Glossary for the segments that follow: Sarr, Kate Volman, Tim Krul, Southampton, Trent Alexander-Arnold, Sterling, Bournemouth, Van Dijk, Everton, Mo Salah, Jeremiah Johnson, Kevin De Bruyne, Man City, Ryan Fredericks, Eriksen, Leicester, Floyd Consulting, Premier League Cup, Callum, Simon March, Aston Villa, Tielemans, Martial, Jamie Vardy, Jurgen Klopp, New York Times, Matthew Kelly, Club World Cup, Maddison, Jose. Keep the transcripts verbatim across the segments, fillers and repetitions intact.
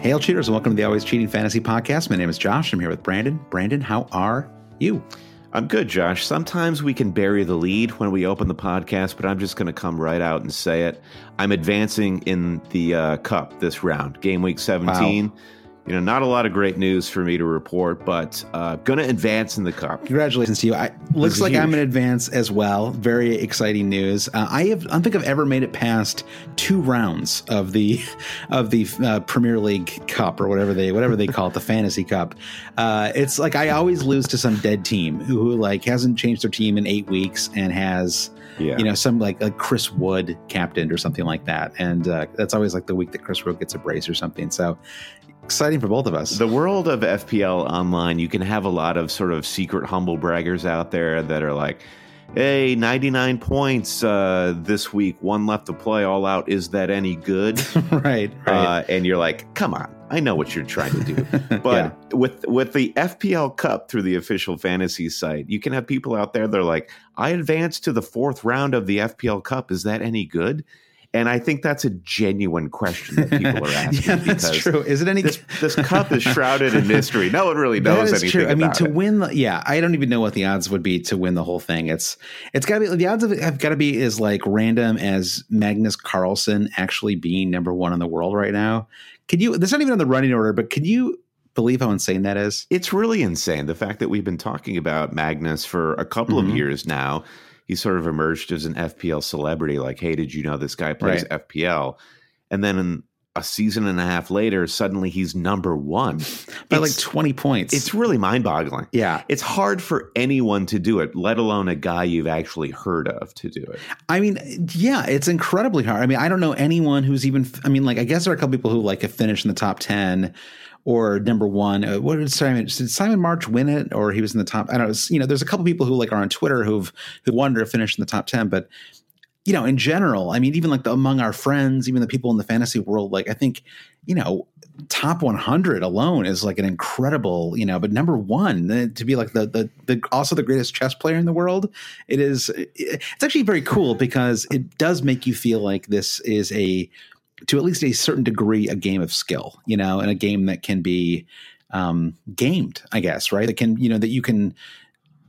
Hail cheaters and welcome to the Always Cheating Fantasy Podcast. My name is Josh. I'm here with Brandon. Brandon, how are you? I'm good, Josh. Sometimes we can bury the lead when we open the podcast, but I'm just going to come right out and say it. I'm advancing in the uh, cup this round, game week seventeen. Wow. You know, not a lot of great news for me to report, but uh, going to advance in the cup. Congratulations to you. I, looks like huge. I'm in advance as well. Very exciting news. Uh, I have, I don't think I've ever made it past two rounds of the of the uh, Premier League Cup or whatever they whatever they call it, the Fantasy Cup. Uh, it's like I always lose to some dead team who, who like hasn't changed their team in eight weeks and has. Yeah. You know, some like, like Chris Wood captained or something like that. And uh, that's always like the week that Chris Wood gets a brace or something. So exciting for both of us. The world of F P L online, you can have a lot of sort of secret humble braggers out there that are like, hey, ninety-nine points uh, this week, one left to play, all out. Is that any good? right. right. Uh, and you're like, come on. I know what you're trying to do. But yeah. with with the F P L Cup through the official fantasy site, you can have people out there that are like, I advanced to the fourth round of the F P L Cup. Is that any good? And I think that's a genuine question that people are asking. yeah, that's because true. Is it any this, this cup is shrouded in mystery. No one really knows anything true. I about mean, to it. win, the, yeah, I don't even know what the odds would be to win the whole thing. It's it's got to be the odds of it have got to be as like random as Magnus Carlsen actually being number one in the world right now. Could you? That's not even on the running order, but could you believe how insane that is? It's really insane. The fact that we've been talking about Magnus for a couple mm-hmm. of years now. He sort of emerged as an F P L celebrity, like, hey, did you know this guy plays right. F P L? And then in a season and a half later, suddenly he's number one. By it's, like twenty points. It's really mind-boggling. Yeah. It's hard for anyone to do it, let alone a guy you've actually heard of to do it. I mean, yeah, it's incredibly hard. I mean, I don't know anyone who's even – I mean, like, I guess there are a couple people who, like, have finished in the top ten – or number one, what did Simon, did Simon March win it? Or he was in the top, I don't know. You know, there's a couple people who like are on Twitter who've who wonder if finished in the top ten. But, you know, in general, I mean, even like the, among our friends, even the people in the fantasy world, like I think, you know, top one hundred alone is like an incredible, you know, but number one, to be like the, the, the also the greatest chess player in the world. It is, it's actually very cool because it does make you feel like this is a, to at least a certain degree, a game of skill, you know, and a game that can be um, gamed, I guess, right? That can, you know, that you can,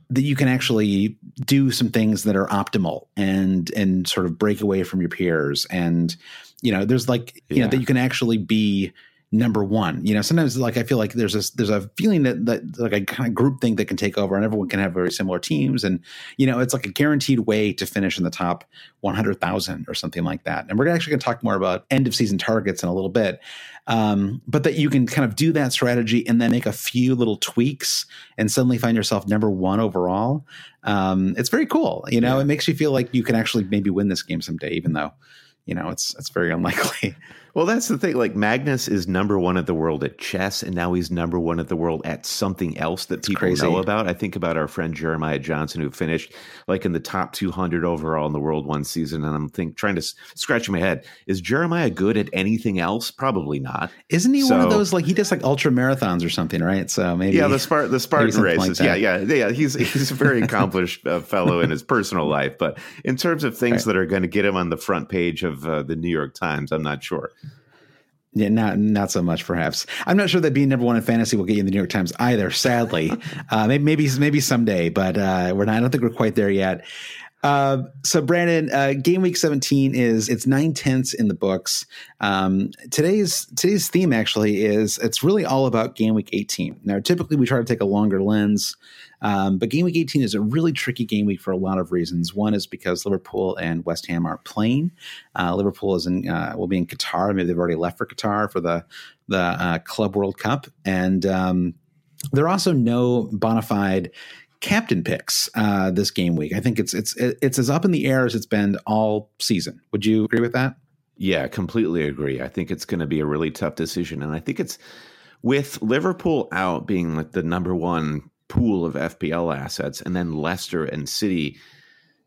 that you can actually do some things that are optimal and, and sort of break away from your peers. And, you know, there's like, you yeah. know, that you can actually be number one, you know, sometimes like, I feel like there's a, there's a feeling that, that like a kind of group thing that can take over and everyone can have very similar teams. And, you know, it's like a guaranteed way to finish in the top one hundred thousand or something like that. And we're actually going to talk more about end of season targets in a little bit. Um, but that you can kind of do that strategy and then make a few little tweaks and suddenly find yourself number one overall. Um, it's very cool. You know, yeah. It makes you feel like you can actually maybe win this game someday, even though, you know, it's, it's very unlikely. Well, that's the thing. Like, Magnus is number one in the world at chess, and now he's number one in the world at something else that it's people crazy. know about. I think about our friend Jeremiah Johnson, who finished like in the top two hundred overall in the world one season. And I'm think trying to scratch my head. Is Jeremiah good at anything else? Probably not. Isn't he so, one of those, like, he does like ultra marathons or something, right? So maybe. Yeah, the, Spart- the Spartan races. Like yeah, yeah, yeah. He's, he's a very accomplished uh, fellow in his personal life. But in terms of things right. that are going to get him on the front page of uh, the New York Times, I'm not sure. Yeah, not not so much, perhaps. I'm not sure that being number one in fantasy will get you in the New York Times either, sadly. uh, maybe, maybe maybe someday, but uh, we're not. I don't think we're quite there yet. Uh, so, Brandon, uh, game week seventeen is it's nine tenths in the books. Um, today's today's theme actually is it's really all about game week eighteen. Now, typically we try to take a longer lens, um, but game week eighteen is a really tricky game week for a lot of reasons. One is because Liverpool and West Ham are playing. Uh, Liverpool is in uh, will be in Qatar. Maybe they've already left for Qatar for the the uh, Club World Cup, and um, there are also no bona fide captain picks uh, this game week. I think it's it's it's as up in the air as it's been all season. Would you agree with that? Yeah, completely agree. I think it's going to be a really tough decision, and I think it's with Liverpool out being like the number one pool of F P L assets, and then Leicester and City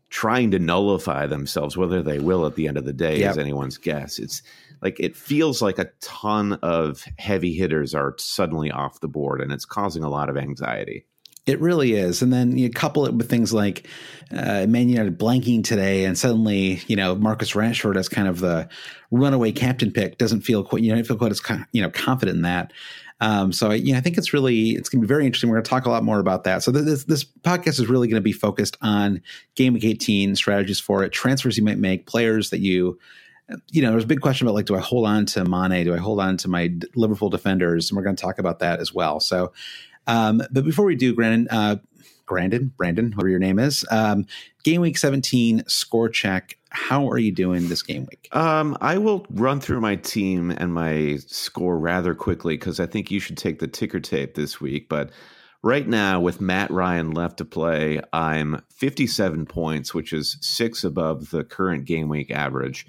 trying to nullify themselves. Whether they will at the end of the day yep. is anyone's guess. It's like it feels like a ton of heavy hitters are suddenly off the board, and it's causing a lot of anxiety. It really is. And then you couple it with things like uh, Man United blanking today, and suddenly, you know, Marcus Rashford as kind of the runaway captain pick doesn't feel quite, you know, feel quite as, you know, confident in that. Um, so, you know, I think it's really, it's going to be very interesting. We're going to talk a lot more about that. So this this podcast is really going to be focused on Game Week eighteen, strategies for it, transfers you might make, players that you You know, there's a big question about, like, do I hold on to Mane? Do I hold on to my Liverpool defenders? And we're going to talk about that as well. So, um, but before we do, Brandon, uh, Brandon, Brandon, whatever your name is, um, game week seventeen score check. How are you doing this game week? Um, I will run through my team and my score rather quickly because I think you should take the ticker tape this week. But right now, with Matt Ryan left to play, I'm fifty-seven points, which is six above the current game week average.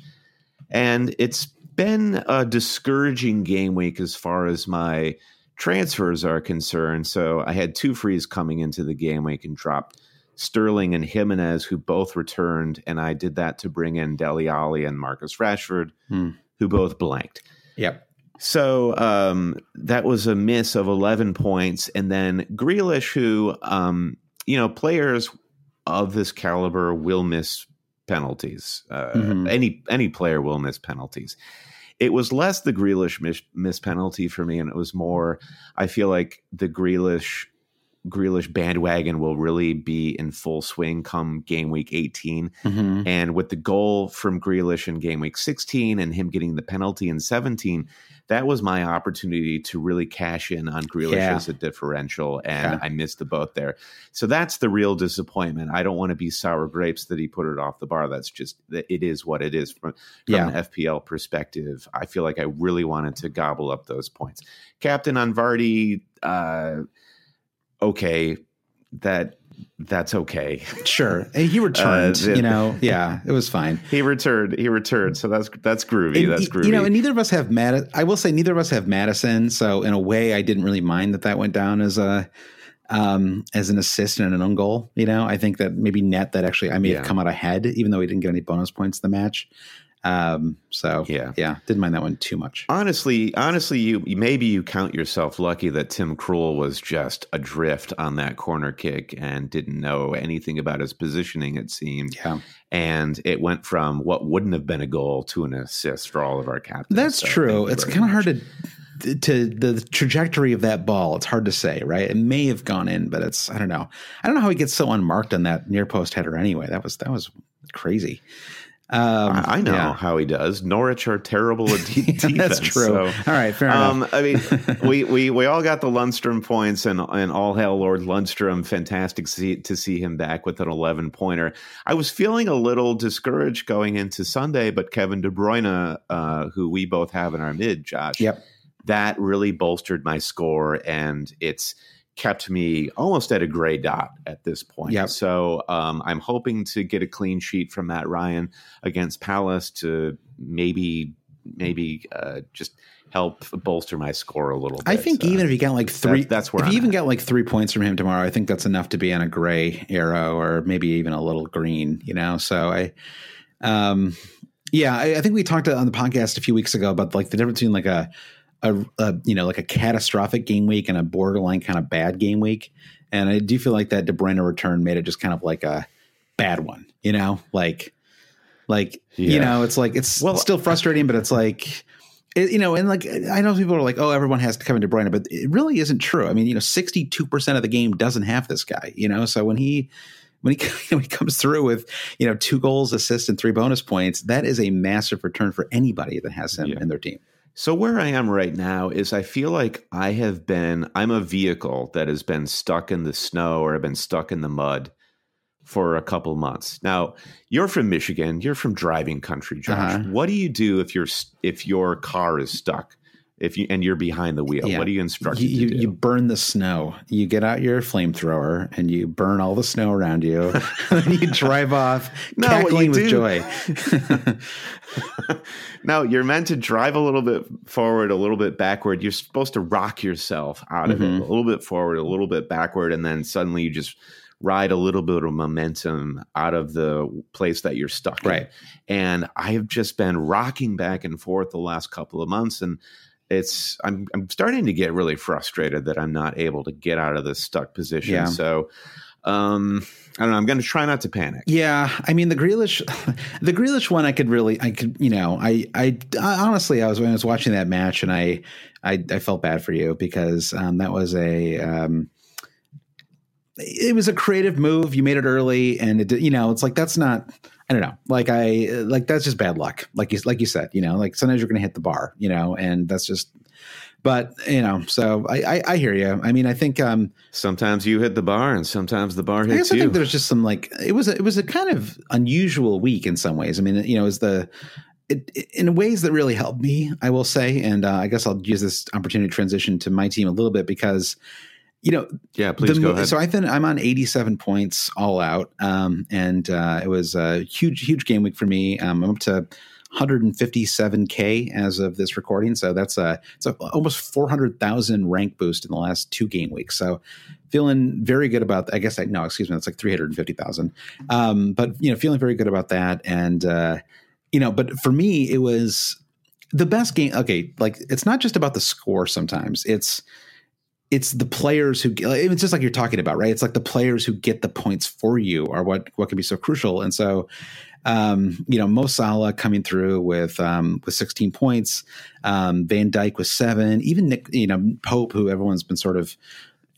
And it's been a discouraging game week as far as my transfers are concerned. So I had two frees coming into the game week and dropped Sterling and Jimenez, who both returned. And I did that to bring in Dele Alli and Marcus Rashford, hmm. who both blanked. Yep. So um, that was a miss of eleven points. And then Grealish, who, um, you know, players of this caliber will miss penalties. Uh, mm-hmm. Any any player will miss penalties. It was less the Grealish miss, miss penalty for me, and it was more, I feel like the Grealish Grealish bandwagon will really be in full swing come game week eighteen. Mm-hmm. And with the goal from Grealish in game week sixteen and him getting the penalty in seventeen, that was my opportunity to really cash in on Grealish yeah. as a differential, and yeah. I missed the boat there. So that's the real disappointment. I don't want to be sour grapes that he put it off the bar. That's just, it is what it is. From, from yeah. an F P L perspective, I feel like I really wanted to gobble up those points. Captain on Vardy, uh, okay, that... That's okay. Sure. He returned, uh, you know, yeah, it was fine. He returned. He returned. So that's, that's groovy. And, that's groovy. You know, and neither of us have Mad. I will say neither of us have Maddison. So in a way, I didn't really mind that that went down as a, um, as an assist and an own goal. You know, I think that maybe net that actually I may yeah. have come out ahead, even though we didn't get any bonus points in the match. Um, so yeah, yeah, didn't mind that one too much. Honestly, honestly, you, maybe you count yourself lucky that Tim Krul was just adrift on that corner kick and didn't know anything about his positioning, it seemed. Yeah. And it went from what wouldn't have been a goal to an assist for all of our captains. That's so true. It's kind of hard to... to the trajectory of that ball, it's hard to say, right? It may have gone in, but it's, I don't know. I don't know how he gets so unmarked on that near post header anyway. That was, that was crazy. Um, I, I know yeah. how he does. Norwich are terrible at de- defense. That's true. So, all right. Fair um, enough. I mean, we, we, we all got the Lundstrom points and, and all hail Lord Lundstrom. Fantastic see, to see him back with an eleven pointer. I was feeling a little discouraged going into Sunday, but Kevin De Bruyne, uh, who we both have in our mid, Josh. Yep. That really bolstered my score, and it's kept me almost at a gray dot at this point. Yep. So um, I'm hoping to get a clean sheet from Matt Ryan against Palace to maybe maybe uh, just help bolster my score a little bit. I think so, even if you get like three, that, that's where if I'm you even at. get like three points from him tomorrow, I think that's enough to be on a gray arrow or maybe even a little green, you know? So I, um, yeah, I, I think we talked on the podcast a few weeks ago about like the difference between like a, a, a, you know, like a catastrophic game week and a borderline kind of bad game week. And I do feel like that De Bruyne return made it just kind of like a bad one, you know, like, like, yeah. you know, it's like, it's well, still frustrating, but it's like, it, you know, and like, I know people are like, oh, everyone has Kevin De Bruyne, but it really isn't true. I mean, you know, sixty-two percent of the game doesn't have this guy, you know? So when he, when he, when he comes through with, you know, two goals, assists, and three bonus points, that is a massive return for anybody that has him yeah. in their team. So where I am right now is I feel like I have been, I'm a vehicle that has been stuck in the snow or have been stuck in the mud for a couple months. Now, you're from Michigan. You're from driving country, Josh. Uh-huh. What do you do if you're if your car is stuck? If you and you're behind the wheel, yeah. what do you instruct you, you to do? You burn the snow. You get out your flamethrower and you burn all the snow around you. And then you drive off no, cackling with do. joy. Now, you're meant to drive a little bit forward, a little bit backward. You're supposed to rock yourself out of mm-hmm. it, a little bit forward, a little bit backward, and then suddenly you just ride a little bit of momentum out of the place that you're stuck right. in. And I have just been rocking back and forth the last couple of months. And it's I'm I'm starting to get really frustrated that I'm not able to get out of this stuck position. Yeah. So um, I don't know. I'm going to try not to panic. Yeah. I mean, the Grealish, the Grealish one, I could really, I could, you know, I, I, I honestly, I was, when I was watching that match and I, I, I felt bad for you because um, that was a, um, it was a creative move. You made it early and it, you know, it's like, that's not, I don't know. Like I, like that's just bad luck. Like you, like you said, you know, like sometimes you're going to hit the bar, you know, and that's just, but you know, so I, I, I hear you. I mean, I think, um, sometimes you hit the bar and sometimes the bar hits you. I guess I think there's just some, like, it was, a, it was a kind of unusual week in some ways. I mean, you know, is the, It, it, in ways that really helped me, I will say. And uh, I guess I'll use this opportunity to transition to my team a little bit because, You know, yeah, please the, go ahead. So I've been, I'm on eighty-seven points all out. Um, and uh, it was a huge, huge game week for me. Um, I'm up to one hundred fifty-seven K as of this recording. So that's a, it's a almost four hundred thousand rank boost in the last two game weeks. So feeling very good about that. I guess I, no, excuse me. That's like three hundred fifty thousand. Um, but, you know, feeling very good about that. And, uh, you know, but for me, it was the best game. Okay. Like it's not just about the score sometimes. It's, It's the players who – it's just like you're talking about, right? It's like the players who get the points for you are what, what can be so crucial. And so, um, you know, Mo Salah coming through with um, with sixteen points, um, Van Dijk with seven, even Nick, you know, Pope, who everyone's been sort of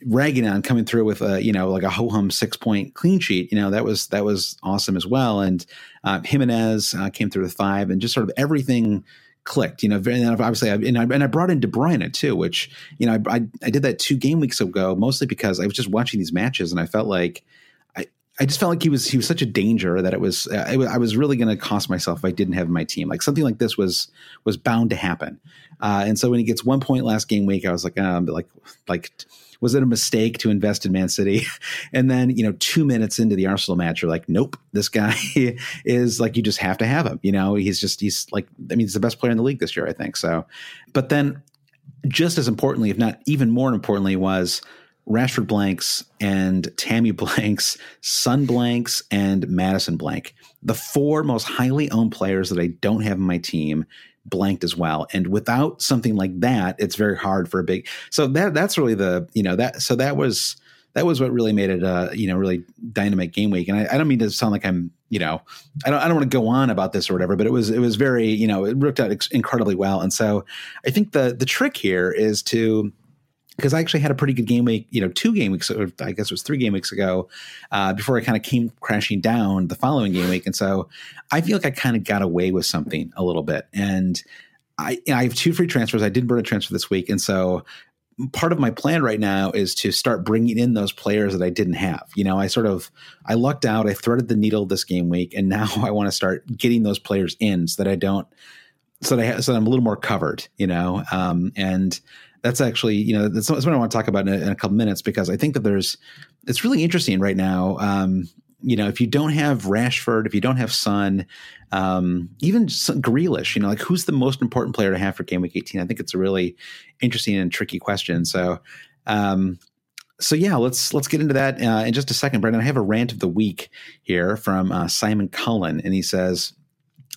ragging on, coming through with a, you know, like a ho-hum six-point clean sheet. You know, that was that was awesome as well. And uh, Jimenez uh, came through with five, and just sort of everything – clicked, you know, and obviously, I, and, I, and I brought in De Bruyne too, which, you know, I, I I did that two game weeks ago, mostly because I was just watching these matches and I felt like, I, I just felt like he was, he was such a danger that it was, uh, it, I was really going to cost myself if I didn't have my team. Like something like this was, was bound to happen. Uh, and so when he gets one point last game week, I was like, um, like, like, was it a mistake to invest in Man City? And then, you know, two minutes into the Arsenal match, you're like, nope, this guy is like, you just have to have him. You know, he's just, he's like, I mean, he's the best player in the league this year, I think. So, but then just as importantly, if not even more importantly, was Rashford blanks and Tammy blanks, Son blanks and Maddison blank. The four most highly owned players that I don't have in my team blanked as well. And without something like that, it's very hard for a big, so that that's really the, you know, that, so that was, that was what really made it a, you know, really dynamic game week. And I, I don't mean to sound like I'm, you know, I don't, I don't want to go on about this or whatever, but it was, it was very, you know, it worked out ex- incredibly well. And so I think the, the trick here is to, because I actually had a pretty good game week, you know, two game weeks, or I guess it was three game weeks ago, uh, before I kind of came crashing down the following game week. And so I feel like I kind of got away with something a little bit. And I, I have two free transfers. I did burn a transfer this week. And so part of my plan right now is to start bringing in those players that I didn't have. You know, I sort of, I lucked out, I threaded the needle this game week. And now I want to start getting those players in so that I don't, so that, I, so that I'm a little more covered, you know, um, and that's actually, you know, that's, that's what I want to talk about in a, in a couple minutes, because I think that there's, it's really interesting right now. Um, you know, if you don't have Rashford, if you don't have Son, um, even Grealish, you know, like who's the most important player to have for game week eighteen? I think it's a really interesting and tricky question. So, um, so yeah, let's let's get into that uh, in just a second, Brendan. I have a rant of the week here from uh, Simon Cullen, and he says,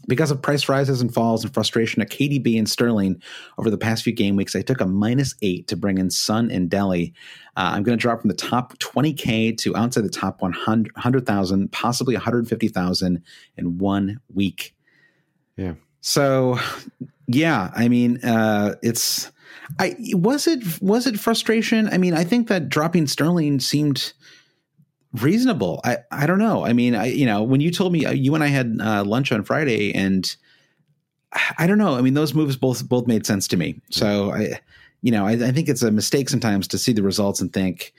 because of price rises and falls and frustration at K D B and Sterling over the past few game weeks, I took a minus eight to bring in Sun and Delhi. Uh, I'm going to drop from the top twenty K to outside the top one hundred thousand, possibly one hundred fifty thousand in one week. Yeah. So, yeah, I mean, uh, it's I was it was it frustration? I mean, I think that dropping Sterling seemed reasonable. I, I don't know. I mean, I, you know, when you told me you and I had uh, lunch on Friday, and I don't know, I mean, those moves both, both made sense to me. So I, you know, I, I think it's a mistake sometimes to see the results and think,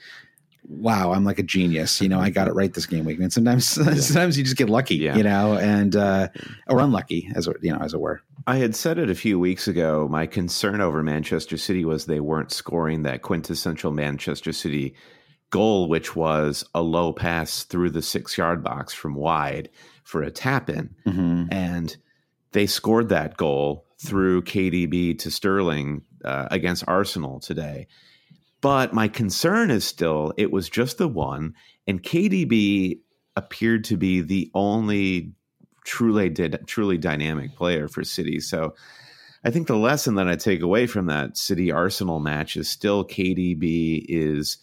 wow, I'm like a genius. You know, I got it right this game week. And sometimes, yeah. sometimes you just get lucky, yeah. you know, and, uh, or unlucky as, you know, as it were. I had said it a few weeks ago. My concern over Manchester City was they weren't scoring that quintessential Manchester City goal, which was a low pass through the six yard box from wide for a tap in. Mm-hmm. And they scored that goal through K D B to Sterling uh, against Arsenal today. But my concern is still, it was just the one, and K D B appeared to be the only truly did truly dynamic player for City. So I think the lesson that I take away from that City Arsenal match is still K D B is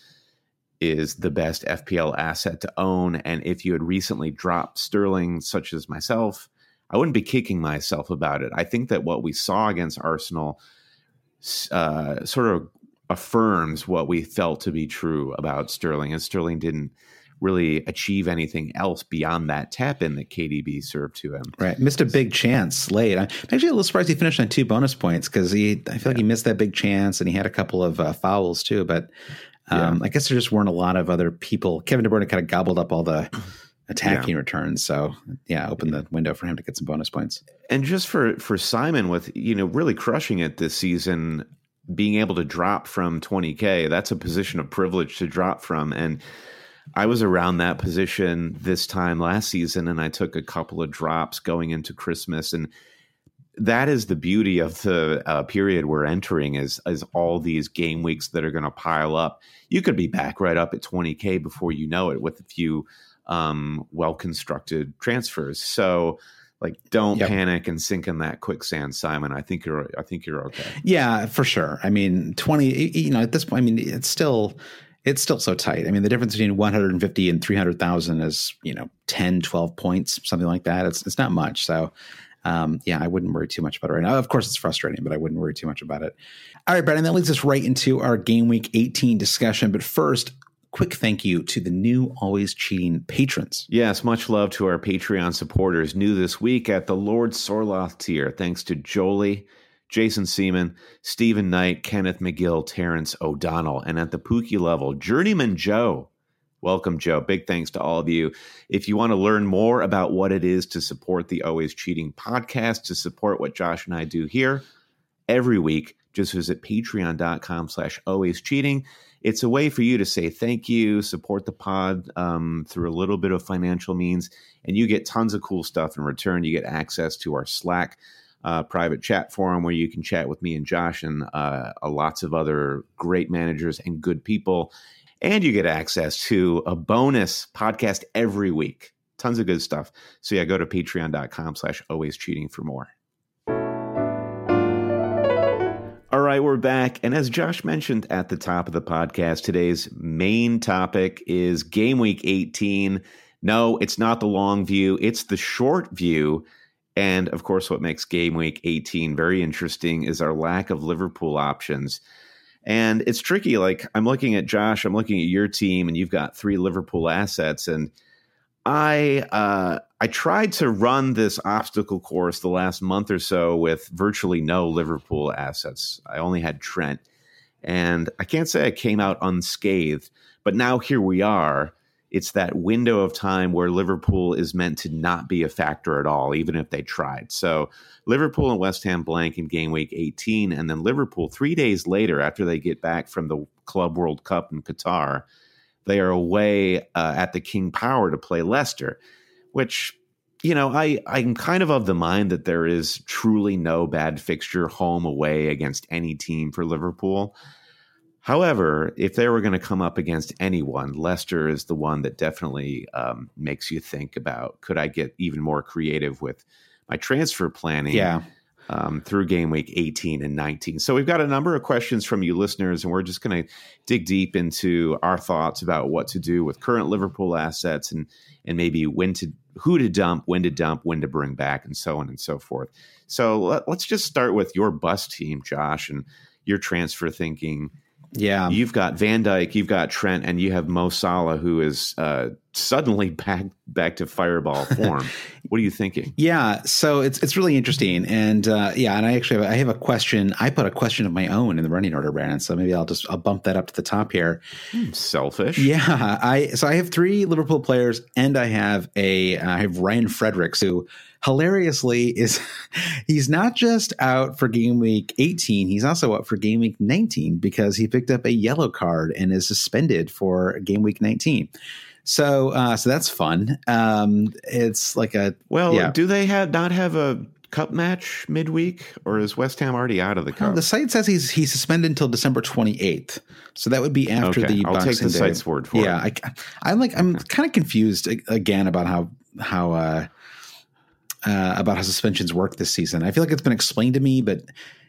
is the best F P L asset to own. And if you had recently dropped Sterling, such as myself, I wouldn't be kicking myself about it. I think that what we saw against Arsenal uh, sort of affirms what we felt to be true about Sterling. And Sterling didn't really achieve anything else beyond that tap-in that K D B served to him. Right. Missed a big chance late. I'm actually a little surprised he finished on two bonus points because he, I feel like yeah. he missed that big chance, and he had a couple of uh, fouls too. But Yeah. Um, I guess there just weren't a lot of other people. Kevin De Bruyne kind of gobbled up all the attacking yeah. returns. So, yeah, open the window for him to get some bonus points. And just for, for Simon with, you know, really crushing it this season, being able to drop from twenty K, that's a position of privilege to drop from. And I was around that position this time last season, and I took a couple of drops going into Christmas. And that is the beauty of the uh, period we're entering is, is all these game weeks that are going to pile up. You could be back right up at twenty K before you know it with a few um, well-constructed transfers. So, like, don't yep. panic and sink in that quicksand, Simon. I think you're I think you're okay. Yeah, for sure. I mean, twenty, you know, at this point, I mean, it's still it's still so tight. I mean, the difference between one hundred fifty and three hundred thousand is, you know, ten, twelve points, something like that. It's it's not much. So, Um, yeah, I wouldn't worry too much about it right now. Of course, it's frustrating, but I wouldn't worry too much about it. All right, Brad, and that leads us right into our Game Week eighteen discussion. But first, quick thank you to the new Always Cheating patrons. Yes, much love to our Patreon supporters. New this week at the Lord Sorloth tier. Thanks to Jolie, Jason Seaman, Stephen Knight, Kenneth McGill, Terrence O'Donnell. And at the Pookie level, Journeyman Joe. Welcome, Joe. Big thanks to all of you. If you want to learn more about what it is to support the Always Cheating podcast, to support what Josh and I do here every week, just visit patreon.com slash always cheating. It's a way for you to say thank you, support the pod um, through a little bit of financial means, and you get tons of cool stuff in return. You get access to our Slack uh, private chat forum where you can chat with me and Josh and uh, lots of other great managers and good people. And you get access to a bonus podcast every week. Tons of good stuff. So yeah, go to patreon.com slash always cheating for more. All right, we're back. And as Josh mentioned at the top of the podcast, today's main topic is Game Week eighteen. No, it's not the long view. It's the short view. And of course, what makes Game Week eighteen very interesting is our lack of Liverpool options. And it's tricky. Like, I'm looking at Josh, I'm looking at your team, and you've got three Liverpool assets. And I uh, I tried to run this obstacle course the last month or so with virtually no Liverpool assets. I only had Trent. And I can't say I came out unscathed, but now here we are. It's that window of time where Liverpool is meant to not be a factor at all, even if they tried. So Liverpool and West Ham blank in game week eighteen, and then Liverpool three days later after they get back from the Club World Cup in Qatar, They are away uh, at the King Power to play Leicester, which, you know, I, I'm kind of of the mind that there is truly no bad fixture home away against any team for Liverpool. However, if they were going to come up against anyone, Leicester is the one that definitely um, makes you think about, could I get even more creative with my transfer planning yeah. um, through game week eighteen and nineteen? So we've got a number of questions from you listeners, and we're just going to dig deep into our thoughts about what to do with current Liverpool assets and and maybe when to who to dump, when to dump, when to bring back, and so on and so forth. So let, let's just start with your bust team, Josh, and your transfer thinking. Yeah, you've got Van Dijk, you've got Trent, and you have Mo Salah, who is uh, suddenly back back to fireball form. What are you thinking? Yeah, so it's it's really interesting, and uh, yeah, and I actually have, I have a question. I put a question of my own in the running order, Brandon. So maybe I'll just I'll bump that up to the top here. Hmm, selfish. Yeah, I so I have three Liverpool players, and I have a I have Ryan Fredericks, who hilariously is he's not just out for game week eighteen, he's also out for game week nineteen because he picked up a yellow card and is suspended for game week nineteen. So, uh, so that's fun. Um, it's like a well. Yeah. Do they have not have a cup match midweek, or is West Ham already out of the cup? Well, the site says he's he's suspended until December twenty-eighth, so that would be after okay. the I'll Boxing take the Day. Site's word for yeah, it. Yeah, I, I'm like I'm okay. kind of confused again about how how uh, uh, about how suspensions work this season. I feel like it's been explained to me, but.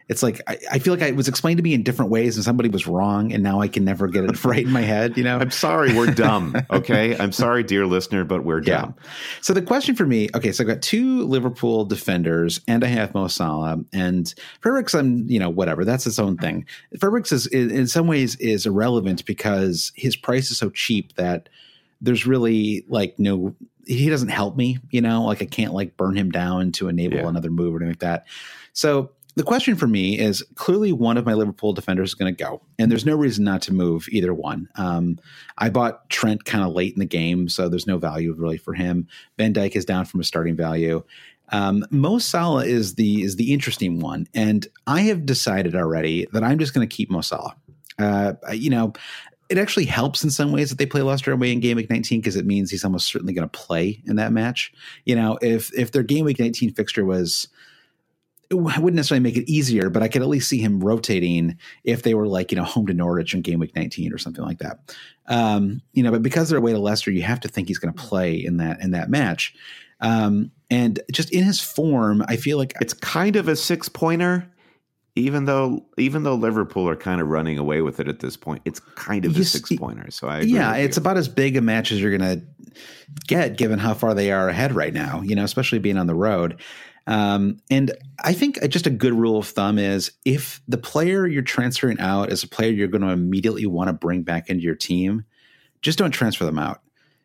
It's like, I, I feel like it was explained to me in different ways and somebody was wrong and now I can never get it right in my head, you know? I'm sorry, we're dumb, okay? I'm sorry, dear listener, but we're dumb. Yeah. So the question for me, okay, so I've got two Liverpool defenders and I have Mo Salah and Fredericks, I'm, you know, whatever, that's its own thing. Fredericks is, in some ways, is irrelevant because his price is so cheap that there's really, like, no... He doesn't help me, you know? Like, I can't, like, burn him down to enable yeah. another move or anything like that. So... The question for me is clearly one of my Liverpool defenders is going to go, and there's no reason not to move either one. Um, I bought Trent kind of late in the game, so there's no value really for him. Van Dijk is down from a starting value. Um, Mo Salah is the is the interesting one, and I have decided already that I'm just going to keep Mo Salah. Uh, you know, it actually helps in some ways that they play Leicester away in game week nineteen because it means he's almost certainly going to play in that match. You know, if if their game week nineteen fixture was. I wouldn't necessarily make it easier, but I could at least see him rotating if they were like, you know, home to Norwich in game week nineteen or something like that. Um, you know, but because they're away to Leicester, you have to think he's going to play in that, in that match. Um, and just in his form, I feel like it's kind of a six pointer, even though, even though Liverpool are kind of running away with it at this point, it's kind of a six pointer. So I, agree yeah, with you. It's about as big a match as you're going to get given how far they are ahead right now, you know, especially being on the road. Um, and I think just a good rule of thumb is if the player you're transferring out is a player you're going to immediately want to bring back into your team, just don't transfer them out,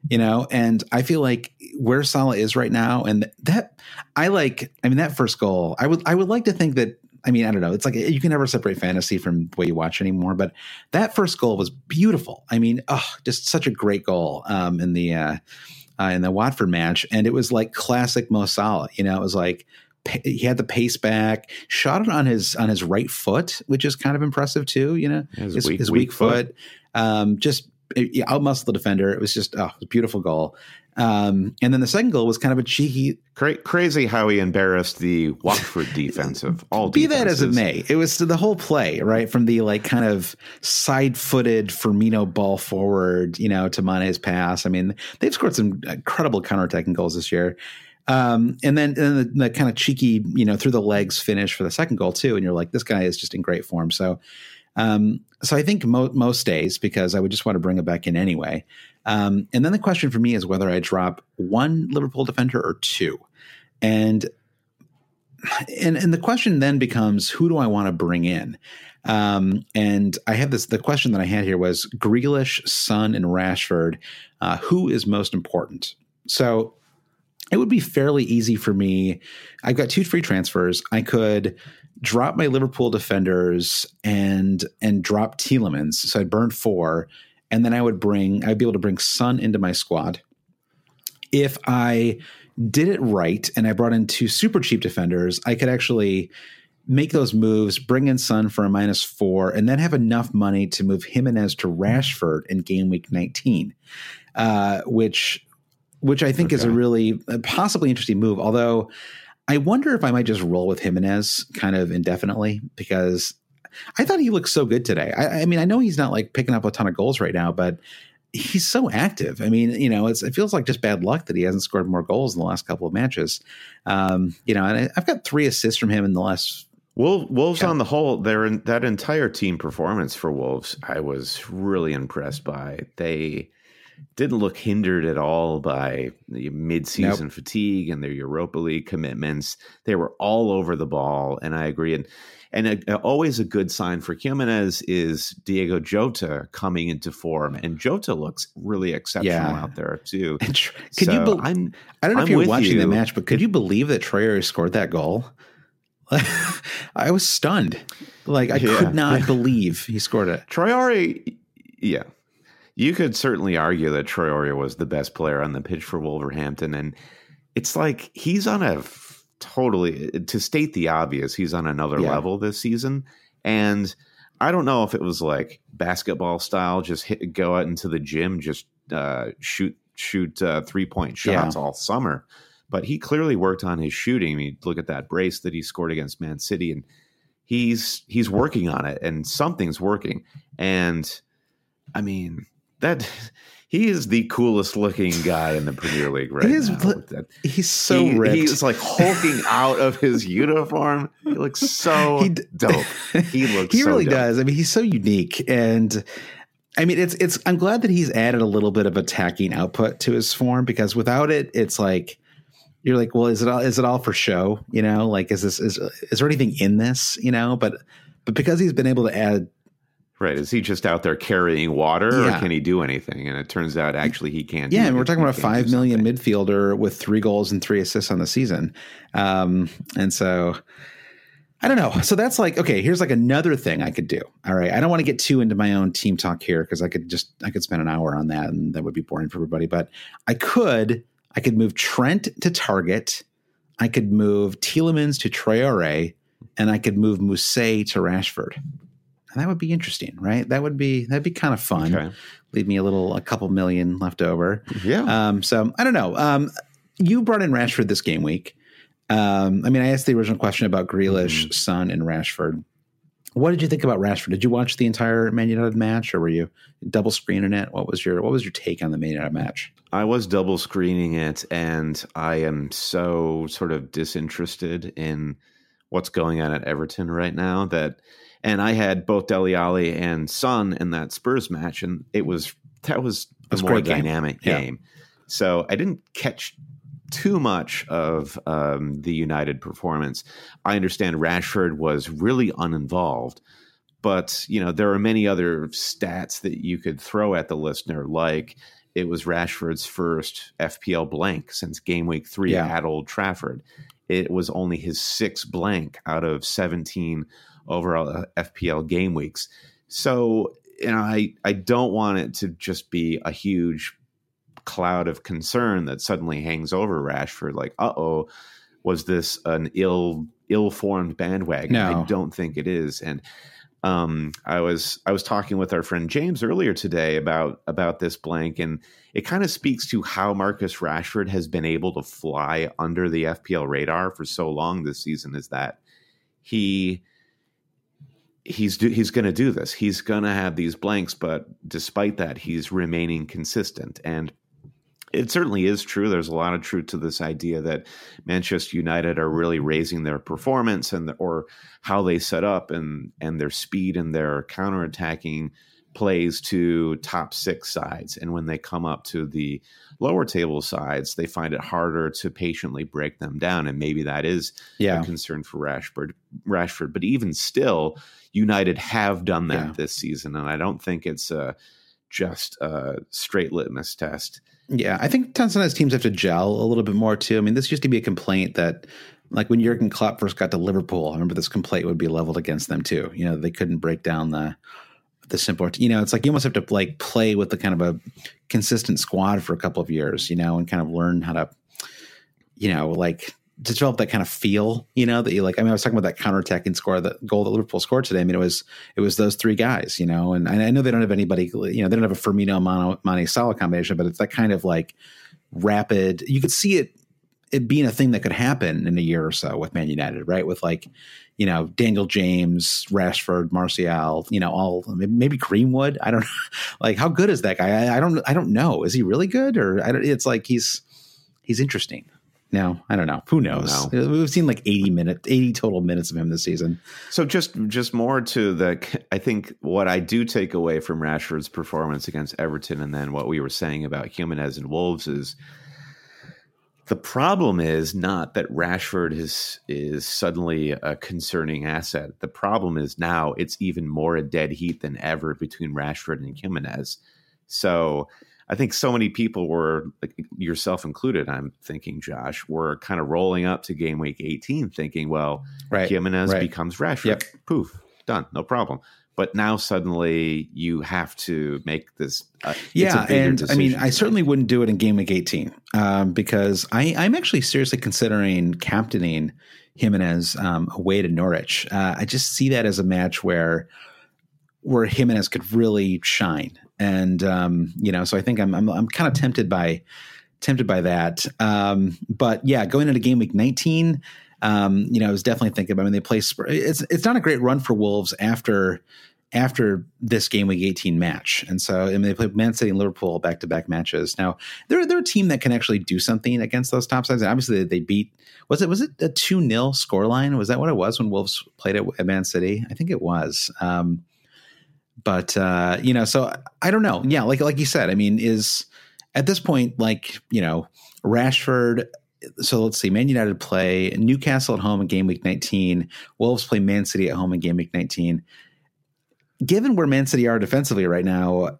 you know? And I feel like where Salah is right now and that I like, I mean, that first goal, I would, I would like to think that, I mean, I don't know. It's like you can never separate fantasy from the way you watch anymore, but that first goal was beautiful. I mean, oh, just such a great goal, um, in the, uh, Uh, in the Watford match, and it was like classic Mo Salah. You know, it was like p- he had the pace back, shot it on his on his right foot, which is kind of impressive too. You know, his, his, weak, his weak, weak foot, foot. Um, just yeah, outmuscled the defender. It was just oh, it was a beautiful goal. Um, and then the second goal was kind of a cheeky, Cra- crazy how he embarrassed the Watford defense of all. Be defenses. That as it may, it was the whole play, right, from the like kind of side-footed Firmino ball forward, you know, to Mane's pass. I mean, they've scored some incredible counterattacking goals this year. Um, and then, and then the, the kind of cheeky, you know, through the legs finish for the second goal too. And you're like, this guy is just in great form. So, um, so I think Mo, Mo stays because I would just want to bring it back in anyway. Um, and then the question for me is whether I drop one Liverpool defender or two. And, and, and the question then becomes, who do I want to bring in? Um, and I have this, the question that I had here was Grealish, Son, and Rashford, uh, who is most important? So it would be fairly easy for me. I've got two free transfers. I could drop my Liverpool defenders and, and drop Tielemans. So I burned four. And then I would bring, I'd be able to bring Son into my squad. If I did it right and I brought in two super cheap defenders, I could actually make those moves, bring in Son for a minus four, and then have enough money to move Jimenez to Rashford in game week nineteen, uh, which which I think okay. is a really uh, possibly interesting move. Although I wonder if I might just roll with Jimenez kind of indefinitely, because I thought he looked so good today. I, I mean, I know he's not like picking up a ton of goals right now, but he's so active. I mean, you know, it's, it feels like just bad luck that he hasn't scored more goals in the last couple of matches. Um, you know, and I, I've got three assists from him in the last. Wolves, Wolves yeah. on the whole, they're in that entire team performance for Wolves. I was really impressed by. They didn't look hindered at all by the mid-season nope. fatigue and their Europa League commitments. They were all over the ball, and I agree. And and a, a, always a good sign for Jimenez is Diego Jota coming into form, and Jota looks really exceptional yeah. out there too. And tr- could so you? Be- I'm, I don't know I'm if you're watching you. the match, but could you believe that Traore scored that goal? I was stunned. Like I yeah. could not believe he scored it. Traore, yeah. You could certainly argue that Traore was the best player on the pitch for Wolverhampton. And it's like he's on a f- totally, to state the obvious, he's on another yeah. level this season. And I don't know if it was like basketball style, just hit, go out into the gym, just uh, shoot, shoot uh, three-point shots yeah. all summer. But he clearly worked on his shooting. I mean, look at that brace that he scored against Man City. And he's he's working on it, and something's working. And, I mean... That he is the coolest looking guy in the Premier League right is, now. He's so he, ripped. He's like hulking out of his uniform. He looks so he, dope. He looks. He so really dope. does. I mean, he's so unique, and I mean, it's it's. I'm glad that he's added a little bit of attacking output to his form, because without it, it's like you're like, well, is it all is it all for show? You know, like is this is is there anything in this? You know, but but because he's been able to add. Right. Is he just out there carrying water yeah. or can he do anything? And it turns out actually he can. Yeah. Do and we're talking about a five million midfielder with three goals and three assists on the season. Um, and so I don't know. So that's like, OK, here's like another thing I could do. All right. I don't want to get too into my own team talk here, because I could just I could spend an hour on that and that would be boring for everybody. But I could I could move Trent to target. I could move Tielemans to Traore, and I could move Musée to Rashford. And that would be interesting, right? That would be that'd be kind of fun. Okay. Leave me a little, a couple million left over. Yeah. Um, so I don't know. Um, you brought in Rashford this game week. Um, I mean, I asked the original question about Grealish, mm-hmm. Son, and Rashford. What did you think about Rashford? Did you watch the entire Man United match, or were you double screening it? What was your What was your take on the Man United match? I was double screening it, and I am so sort of disinterested in what's going on at Everton right now that. And I had both Dele Alli and Son in that Spurs match, and it was that was a more dynamic game. game. Yeah. So I didn't catch too much of um, the United performance. I understand Rashford was really uninvolved, but you know there are many other stats that you could throw at the listener, like it was Rashford's first F P L blank since game week three yeah. at Old Trafford. It was only his sixth blank out of seventeen overall F P L game weeks. So, you know, I, I don't want it to just be a huge cloud of concern that suddenly hangs over Rashford. Like, uh-oh, was this an ill, ill-formed bandwagon? No. I don't think it is. And um, I was I was talking with our friend James earlier today about, about this blank, and it kind of speaks to how Marcus Rashford has been able to fly under the F P L radar for so long this season, is that he... He's do, he's going to do this. He's going to have these blanks, but despite that, he's remaining consistent. And it certainly is true. There's a lot of truth to this idea that Manchester United are really raising their performance and the, or how they set up and and their speed and their counterattacking plays to top six sides. And when they come up to the lower table sides, they find it harder to patiently break them down. And maybe that is yeah. a concern for Rashford. Rashford, but even still, United have done that yeah. this season, and I don't think it's a just a straight litmus test. Yeah, I think sometimes teams have to gel a little bit more too. I mean, this used to be a complaint that, like when Jurgen Klopp first got to Liverpool, I remember this complaint would be leveled against them too. You know, they couldn't break down the the simpler. You know, it's like you almost have to like play with the kind of a consistent squad for a couple of years, you know, and kind of learn how to, you know, like to develop that kind of feel, you know, that you like. I mean, I was talking about that counterattacking score, that goal that Liverpool scored today. I mean, it was it was those three guys, you know, and, and I know they don't have anybody, you know, they don't have a Firmino, Mane, Salah combination, but it's that kind of like rapid. You could see it it being a thing that could happen in a year or so with Man United, right? With like, you know, Daniel James, Rashford, Martial, you know, all maybe Greenwood. I don't know. Like, how good is that guy? I, I don't I don't know. Is he really good? Or I don't, it's like he's he's interesting. No, I don't know. Who knows? No. We've seen like eighty minutes, eighty total minutes of him this season. So just just more to the, I think what I do take away from Rashford's performance against Everton and then what we were saying about Jimenez and Wolves is the problem is not that Rashford is is suddenly a concerning asset. The problem is now it's even more a dead heat than ever between Rashford and Jimenez. So I think so many people were, like yourself included, I'm thinking, Josh, were kind of rolling up to game week eighteen thinking, well, right, Jimenez right. becomes Rashford. Yep. Poof, done, no problem. But now suddenly you have to make this. Uh, yeah, and decision. I mean, I certainly wouldn't do it in game week eighteen um, because I, I'm actually seriously considering captaining Jimenez um, away to Norwich. Uh, I just see that as a match where where Jimenez could really shine. And, um, you know, so I think I'm, I'm, I'm kind of tempted by, tempted by that. Um, but yeah, going into game week nineteen, um, you know, I was definitely thinking about, I mean, they play, it's, it's not a great run for Wolves after, after this game week eighteen match. And so, I mean, they play Man City and Liverpool back-to-back matches. Now they're, they're a team that can actually do something against those top sides. And obviously they, they beat, was it, was it a two nil scoreline? Was that what it was when Wolves played at, at Man City? I think it was, um, But, uh, you know, so I don't know. Yeah, like like you said, I mean, is at this point, like, you know, Rashford. So let's see, Man United play Newcastle at home in game week nineteen. Wolves play Man City at home in game week nineteen. Given where Man City are defensively right now,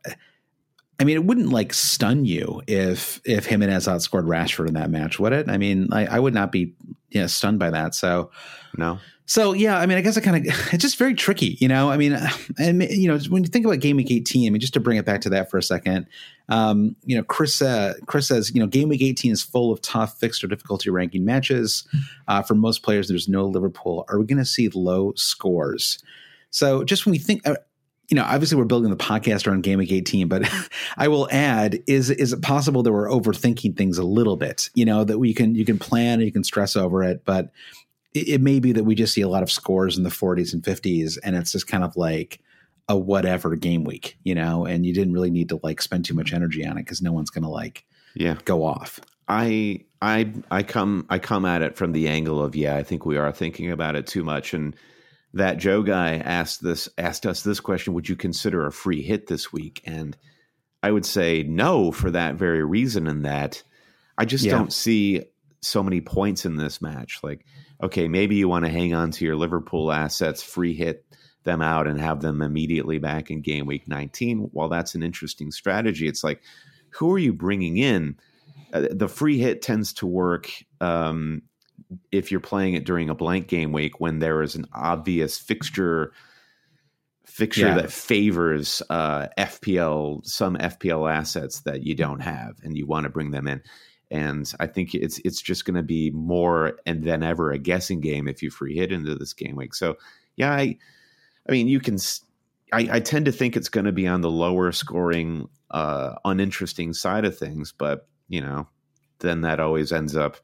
I mean, it wouldn't like stun you if if Jimenez outscored Rashford in that match, would it? I mean, I, I would not be you know, stunned by that. So no. So, yeah, I mean, I guess I kind of it's just very tricky, you know, I mean, and, you know, when you think about game week eighteen, I mean, just to bring it back to that for a second, um, you know, Chris, uh, Chris says, you know, game week eighteen is full of tough fixed or difficulty ranking matches uh, for most players. There's no Liverpool. Are we going to see low scores? So just when we think, uh, you know, obviously we're building the podcast around game week eighteen, but I will add, is, is it possible that we're overthinking things a little bit, you know, that we can you can plan and you can stress over it, but it may be that we just see a lot of scores in the forties and fifties, and it's just kind of like a whatever game week, you know, and you didn't really need to like spend too much energy on it because no one's going to like yeah. go off. I I I come I come at it from the angle of, yeah, I think we are thinking about it too much. And that Joe guy asked this asked us this question, would you consider a free hit this week? And I would say no for that very reason, in that I just yeah. don't see so many points in this match. Like, okay, maybe you want to hang on to your Liverpool assets, free hit them out and have them immediately back in game week nineteen. While that's an interesting strategy, it's like, who are you bringing in? Uh, the free hit tends to work um, if you're playing it during a blank game week when there is an obvious fixture fixture yeah. that favors uh, F P L, some F P L assets that you don't have and you want to bring them in. And I think it's it's just going to be more and than ever a guessing game if you free hit into this game week. So, yeah, I, I mean, you can I, I tend to think it's going to be on the lower scoring, uh, uninteresting side of things. But, you know, then that always ends up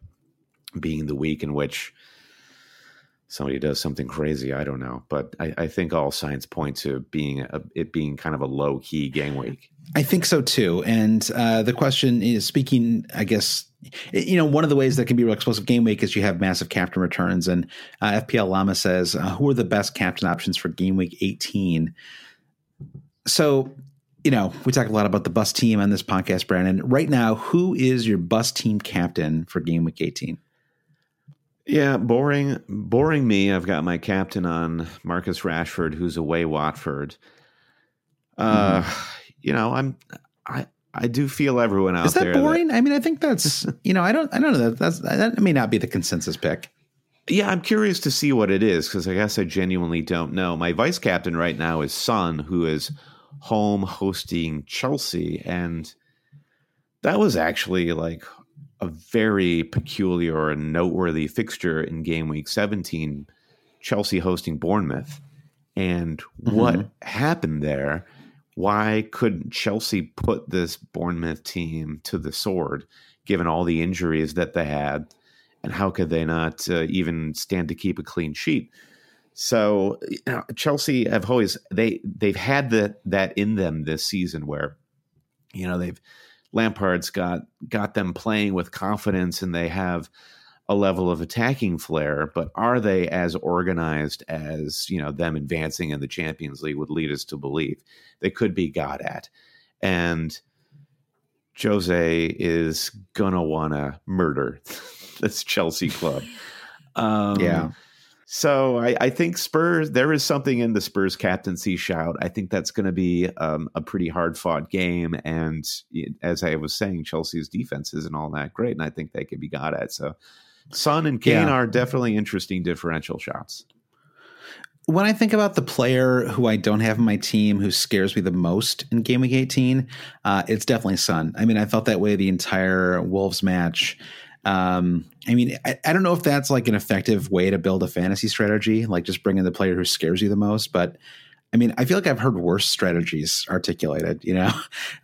being the week in which somebody does something crazy. I don't know. But I, I think all signs point to being a, it being kind of a low key game week. I think so, too. And uh, the question is, speaking, I guess, you know, one of the ways that can be a real explosive game week is you have massive captain returns. And uh, F P L Llama says, uh, who are the best captain options for game week eighteen? So, you know, we talk a lot about the bus team on this podcast, Brandon. Right now, who is your bus team captain for game week eighteen? Yeah, boring, boring me. I've got my captain on Marcus Rashford, who's away Watford. Uh mm. You know, I'm, I, I do feel everyone out there. Is that boring? That, I mean, I think that's, you know, I don't, I don't know that that's, that may not be the consensus pick. Yeah. I'm curious to see what it is, cause I guess I genuinely don't know. My vice captain right now is Son, who is home hosting Chelsea. And that was actually like a very peculiar and noteworthy fixture in game week seventeen, Chelsea hosting Bournemouth. And what mm-hmm. happened there? Why couldn't Chelsea put this Bournemouth team to the sword, given all the injuries that they had? And how could they not uh, even stand to keep a clean sheet? So you know, Chelsea have always, they, they've had the, that in them this season where, you know, they've, Lampard's got got them playing with confidence and they have a level of attacking flair, but are they as organized as, you know, them advancing in the Champions League would lead us to believe? They could be got at. And Jose is going to want to murder this Chelsea club. um, yeah. So I, I think Spurs, there is something in the Spurs captaincy shout. I think that's going to be um, a pretty hard-fought game. And as I was saying, Chelsea's defense isn't all that great, and I think they could be got at. So Son and Kane yeah. are definitely interesting differential shots. When I think about the player who I don't have in my team who scares me the most in Game Week eighteen, uh, it's definitely Son. I mean, I felt that way the entire Wolves match. Um, I mean, I, I don't know if that's like an effective way to build a fantasy strategy, like just bring in the player who scares you the most. But I mean, I feel like I've heard worse strategies articulated, you know?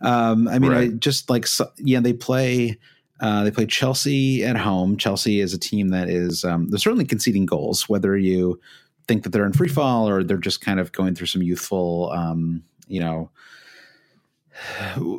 Um, I mean, right. I just like, so, yeah, they play, uh, they play Chelsea at home. Chelsea is a team that is, um, they're certainly conceding goals, whether you think that they're in free fall or they're just kind of going through some youthful, um, you know,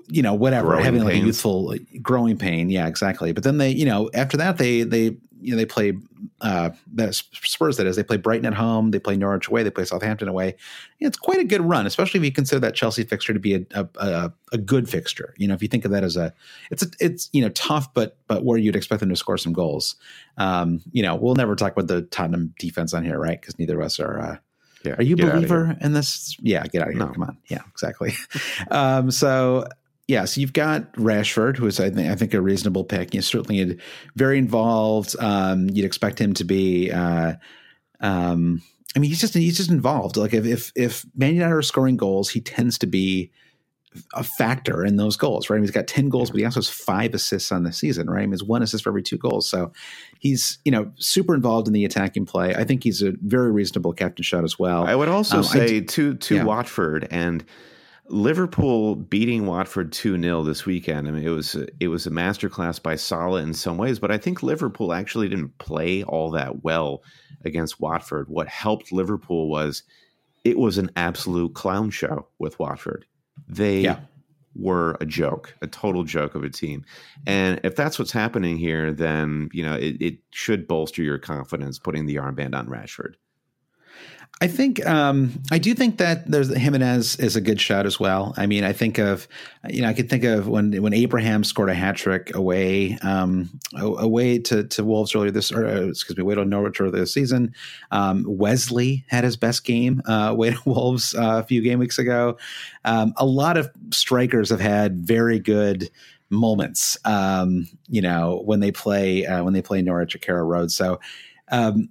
you know, whatever, growing having like pains. a youthful growing pain. Yeah, exactly. But then they, you know, after that, they, they, you know, they play uh, that Spurs, that is, they play Brighton at home. They play Norwich away. They play Southampton away. It's quite a good run, especially if you consider that Chelsea fixture to be a, a, a, a good fixture. You know, if you think of that as a, it's, a, it's, you know, tough, but, but where you'd expect them to score some goals. Um, you know, we'll never talk about the Tottenham defense on here, right? Because neither of us are, uh, Yeah, Are you a believer in this? Yeah, get out of here. No. Come on. Yeah, exactly. um, so, yeah, so you've got Rashford, who is, I think, I think a reasonable pick. He's certainly very involved. Um, you'd expect him to be uh, – um, I mean, he's just he's just involved. Like if, if if Man United are scoring goals, he tends to be a factor in those goals, right? I mean, he's got ten goals, but he also has five assists on the season, right? I mean, it's one assist for every two goals. So he's, you know, super involved in the attacking play. I think he's a very reasonable captain shot as well. I would also um, say d- to to yeah. Watford and Liverpool beating Watford two nil this weekend. I mean, it was a, it was a masterclass by Salah in some ways, but I think Liverpool actually didn't play all that well against Watford. What helped Liverpool was it was an absolute clown show with Watford. They yeah. were a joke, a total joke of a team. And if that's what's happening here, then, you know, it, it should bolster your confidence putting the armband on Rashford. I think um, I do think that there's Jimenez is a good shot as well. I mean, I think of, you know, I could think of when when Abraham scored a hat trick away um, away to, to Wolves earlier this, or excuse me, away to Norwich earlier this season. Um, Wesley had his best game uh, away to Wolves uh, a few game weeks ago. Um, a lot of strikers have had very good moments, um, you know, when they play uh, when they play Norwich at Carrow Road. So. Um,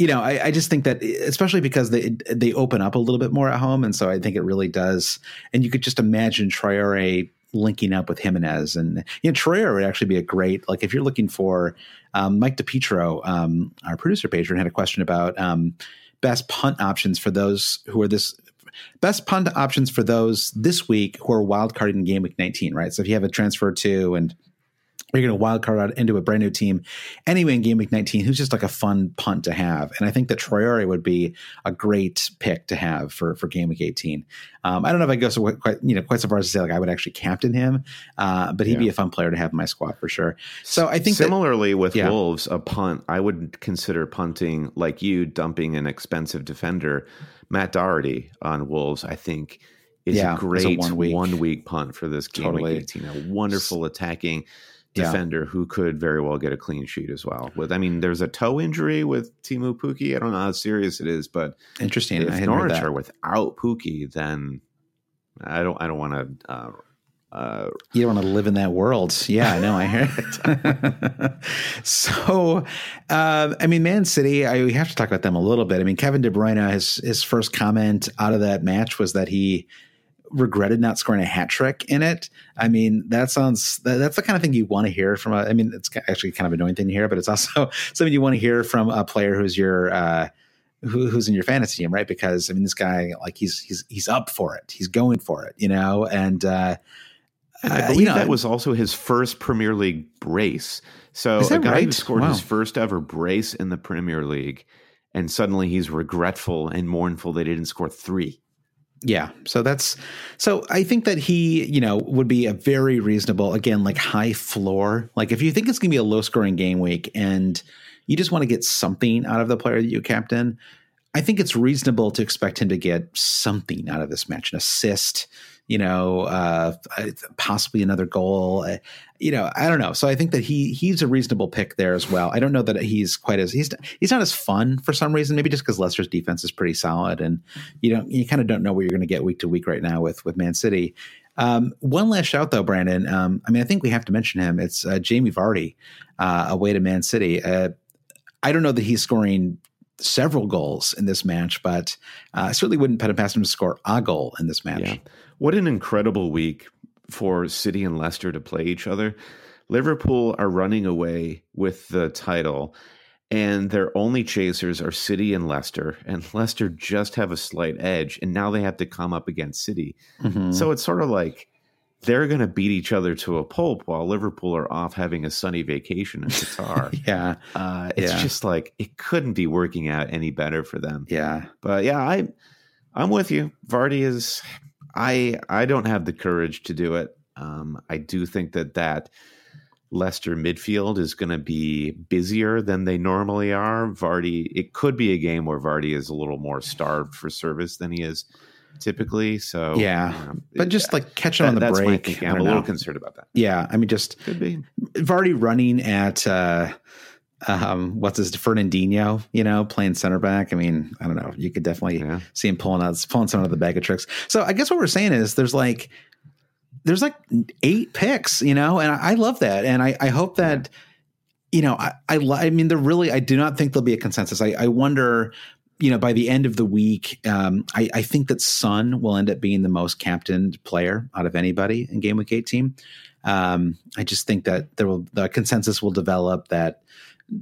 You know, I, I just think that, especially because they they open up a little bit more at home, and so I think it really does. And you could just imagine Traore linking up with Jimenez, and you know, Traore would actually be a great, like if you're looking for um, Mike DiPietro, um, our producer patron, had a question about um, best punt options for those who are this. Best punt options for those this week who are wildcarding in game week nineteen, right? So if you have a transfer to and. You're going to wild card out into a brand new team anyway in game week nineteen, who's just like a fun punt to have. And I think that Traore would be a great pick to have for, for game week eighteen. Um, I don't know if I go so quite, you know, quite so far as to say like I would actually captain him, uh, but he'd yeah. be a fun player to have in my squad for sure. So I think similarly that, with yeah. Wolves, a punt, I would consider punting like you dumping an expensive defender, Matt Doherty on Wolves. I think is yeah, a great a one, week. one week punt for this game totally. week eighteen, a wonderful attacking defender yeah. who could very well get a clean sheet as well. With, I mean, there's a toe injury with Timu Pukki. I don't know how serious it is, but interesting. If I Norwich are without Pukki, then I don't. I don't want to. Uh, uh, you don't want to live in that world. Yeah, I know. I hear it. so, uh, I mean, Man City. I we have to talk about them a little bit. I mean, Kevin De Bruyne. His his first comment out of that match was that he. regretted not scoring a hat trick in it. I mean, that sounds, that, that's the kind of thing you want to hear from a, I mean, it's actually kind of annoying thing to hear, but it's also something you want to hear from a player who's your, uh, who, who's in your fantasy team, right? Because I mean, this guy, like he's, he's, he's up for it. He's going for it, you know? And, uh, And I believe uh, you know, that was also his first Premier League brace. So a guy right? who scored wow. his first ever brace in the Premier League, and suddenly he's regretful and mournful they didn't score three. Yeah. So that's, so I think that he, you know, would be a very reasonable, again, like high floor. Like if you think it's going to be a low scoring game week and you just want to get something out of the player that you captain, I think it's reasonable to expect him to get something out of this match, an assist, you know, uh, possibly another goal, uh, you know, I don't know. So I think that he, he's a reasonable pick there as well. I don't know that he's quite as, he's, he's not as fun for some reason, maybe just because Leicester's defense is pretty solid and you don't, you kind of don't know what you're going to get week to week right now with, with Man City. Um, one last shout though, Brandon. Um, I mean, I think we have to mention him. It's uh, Jamie Vardy, uh, away to Man City. Uh, I don't know that he's scoring several goals in this match, but uh, I certainly wouldn't put it past him to score a goal in this match. Yeah. What an incredible week for City and Leicester to play each other. Liverpool are running away with the title, and their only chasers are City and Leicester, and Leicester just have a slight edge, and now they have to come up against City. Mm-hmm. So it's sort of like they're going to beat each other to a pulp while Liverpool are off having a sunny vacation in Qatar. yeah. Uh, it's yeah. just like it couldn't be working out any better for them. Yeah. But yeah, I, I'm with you. Vardy is I I don't have the courage to do it. Um, I do think that that Leicester midfield is going to be busier than they normally are. Vardy, it could be a game where Vardy is a little more starved for service than he is typically. So yeah, um, but just yeah. like catch him that, on the that's break. My I'm a know. little concerned about that. Yeah, I mean, just could be Vardy running at uh, um, what's his Fernandinho, you know, playing center back. I mean, I don't know. You could definitely yeah. see him pulling out, pulling some out of the bag of tricks. So I guess what we're saying is there's like there's like eight picks, you know, and I, I love that, and I, I hope that you know I I, I mean, there really I do not think there'll be a consensus. I, I wonder. You know, by the end of the week, um, I, I think that Son will end up being the most captained player out of anybody in Game Week eighteen. Um, I just think that there will the consensus will develop that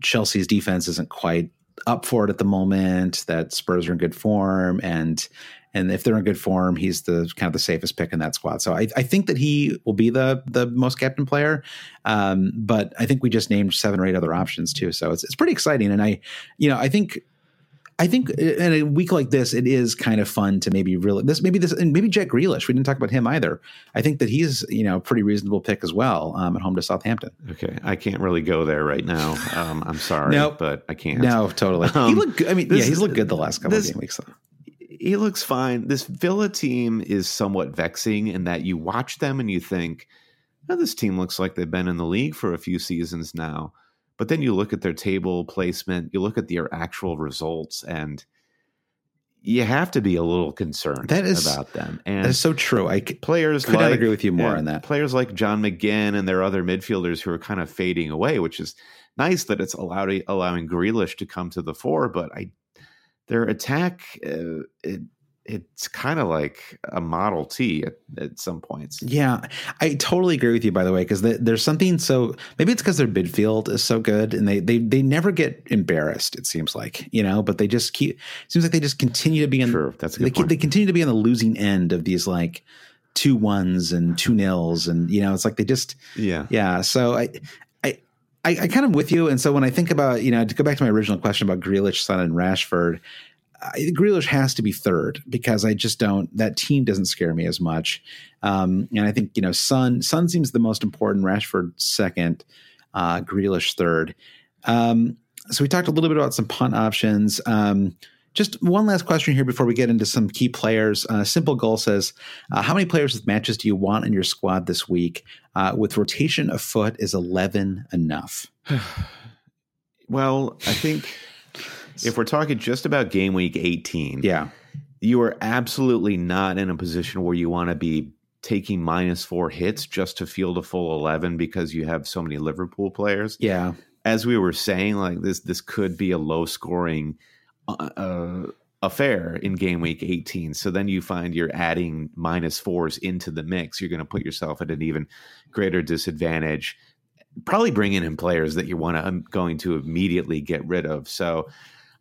Chelsea's defense isn't quite up for it at the moment. That Spurs are in good form, and and if they're in good form, he's the kind of the safest pick in that squad. So I, I think that he will be the the most captained player. Um, but I think we just named seven or eight other options too, so it's it's pretty exciting. And I, you know, I think. I think in a week like this, it is kind of fun to maybe really this, maybe this, and maybe Jack Grealish. We didn't talk about him either. I think that he's, you know, a pretty reasonable pick as well um, at home to Southampton. Okay. I can't really go there right now. Um, I'm sorry, nope. but I can't. No, totally. Um, he looked good. I mean, this, yeah, he's looked good the last couple this, of game weeks. Though. He looks fine. This Villa team is somewhat vexing in that you watch them and you think, oh, this team looks like they've been in the league for a few seasons now. But then you look at their table placement, you look at their actual results, and you have to be a little concerned that is, about them. And that is so true. I players could like, not agree with you more on that. Players like John McGinn and their other midfielders who are kind of fading away, which is nice that it's allowed, allowing Grealish to come to the fore. But I, their attack, uh, it, it's kind of like a Model T at, at some points. Yeah, I totally agree with you, by the way, because there's something so maybe it's because their midfield is so good and they, they they never get embarrassed, it seems like, you know, but they just keep it seems like they just continue to be in sure, that's a good they, point. They continue to be on the losing end of these like two ones and two nils. And, you know, it's like they just. Yeah. Yeah. So I. I, I kind of with you. And so when I think about, you know, to go back to my original question about Grealish, Son and Rashford, I, Grealish has to be third because I just don't, that team doesn't scare me as much. Um, and I think, you know, Son, Son seems the most important, Rashford second, uh, Grealish third. Um, so we talked a little bit about some punt options. Um, just one last question here before we get into some key players. Uh, Simple Goal says, uh, how many players with matches do you want in your squad this week? Uh, with rotation afoot, is eleven enough? Well, I think... If we're talking just about game week eighteen, yeah, you are absolutely not in a position where you want to be taking minus four hits just to field a full eleven because you have so many Liverpool players. Yeah. As we were saying, like this, this could be a low scoring, uh, affair in game week eighteen. So then you find you're adding minus fours into the mix. You're going to put yourself at an even greater disadvantage, probably bringing in players that you want to, I'm going to immediately get rid of. So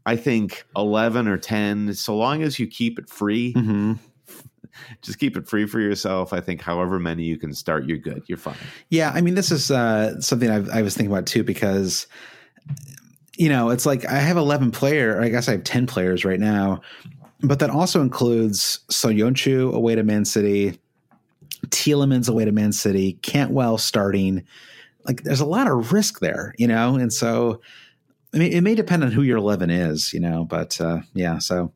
I think eleven or ten, so long as you keep it free, mm-hmm. just keep it free for yourself. I think however many you can start, you're good. You're fine. Yeah. I mean, this is uh, something I've, I was thinking about too, because, you know, it's like I have eleven player, or I guess I have ten players right now, but that also includes Soyuncu away to Man City, Tielemans away to Man City, Cantwell starting. Like there's a lot of risk there, you know? And so, I mean, it may depend on who your eleven is, you know, but uh, yeah. So,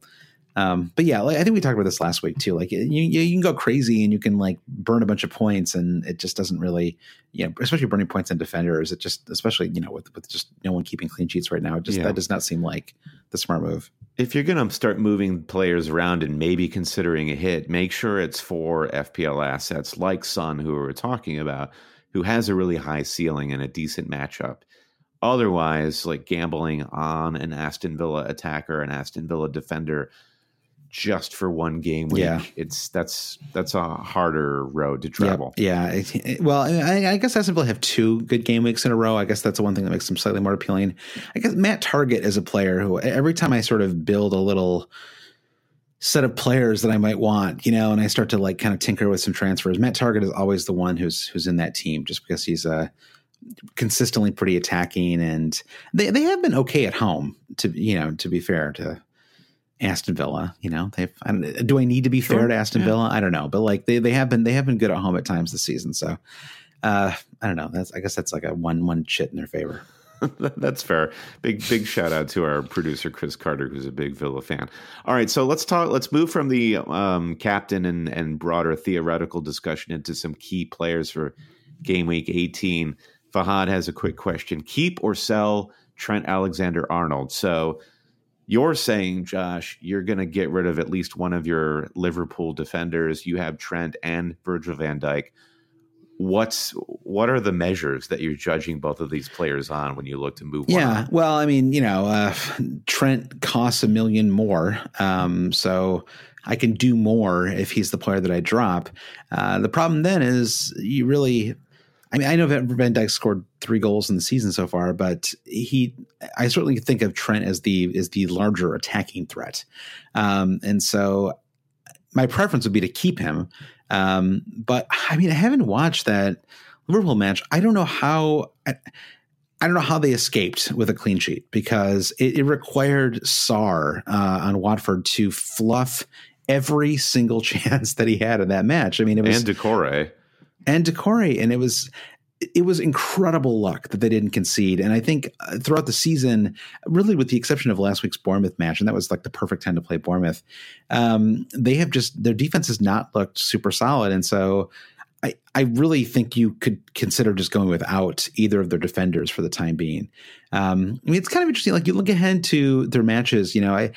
um, but yeah, like, I think we talked about this last week too. Like you, you can go crazy and you can like burn a bunch of points, and it just doesn't really, you know, especially burning points in defenders. It just, especially, you know, with, with just no one keeping clean sheets right now, it just, yeah. that does not seem like the smart move. If you're going to start moving players around and maybe considering a hit, make sure it's for F P L assets like Son, who we were talking about, who has a really high ceiling and a decent matchup. Otherwise, like gambling on an Aston Villa attacker, an Aston Villa defender, just for one game week, yeah. it's that's that's a harder road to travel. Yeah, yeah. It, well, I, I guess Aston Villa have two good game weeks in a row. I guess that's the one thing that makes them slightly more appealing. I guess Matt Target is a player who every time I sort of build a little set of players that I might want, you know, and I start to like kind of tinker with some transfers, Matt Target is always the one who's who's in that team, just because he's a. Uh, consistently pretty attacking, and they, they have been okay at home, to, you know, to be fair to Aston Villa, you know, they've, I don't, do I need to be sure. fair to Aston yeah. Villa? I don't know, but like they, they have been, they have been good at home at times this season. So uh, I don't know. That's, I guess that's like a one, one shit in their favor. That's fair. Big, big shout out to our producer, Chris Carter, who's a big Villa fan. All right. So let's talk, let's move from the um, captain and, and broader theoretical discussion into some key players for game week eighteen. Fahad has a quick question. Keep or sell Trent Alexander-Arnold? So you're saying, Josh, you're going to get rid of at least one of your Liverpool defenders. You have Trent and Virgil van Dijk. What's what are the measures that you're judging both of these players on when you look to move? Yeah, on? Well, I mean, you know, uh, Trent costs a million more, um, so I can do more if he's the player that I drop. Uh, the problem then is you really. I mean, I know that Van Dijk scored three goals in the season so far, but he, I certainly think of Trent as the, as the larger attacking threat. Um, and so my preference would be to keep him. Um, but I mean, I haven't watched that Liverpool match. I don't know how, I, I don't know how they escaped with a clean sheet, because it, it required Sarr uh, on Watford to fluff every single chance that he had in that match. I mean, it was. And Decore. And Decore, and it was it was incredible luck that they didn't concede. And I think throughout the season, really with the exception of last week's Bournemouth match, and that was like the perfect time to play Bournemouth, um, they have just their defense has not looked super solid. And so I, I really think you could consider just going without either of their defenders for the time being. Um, I mean, it's kind of interesting. Like you look ahead to their matches, you know, I,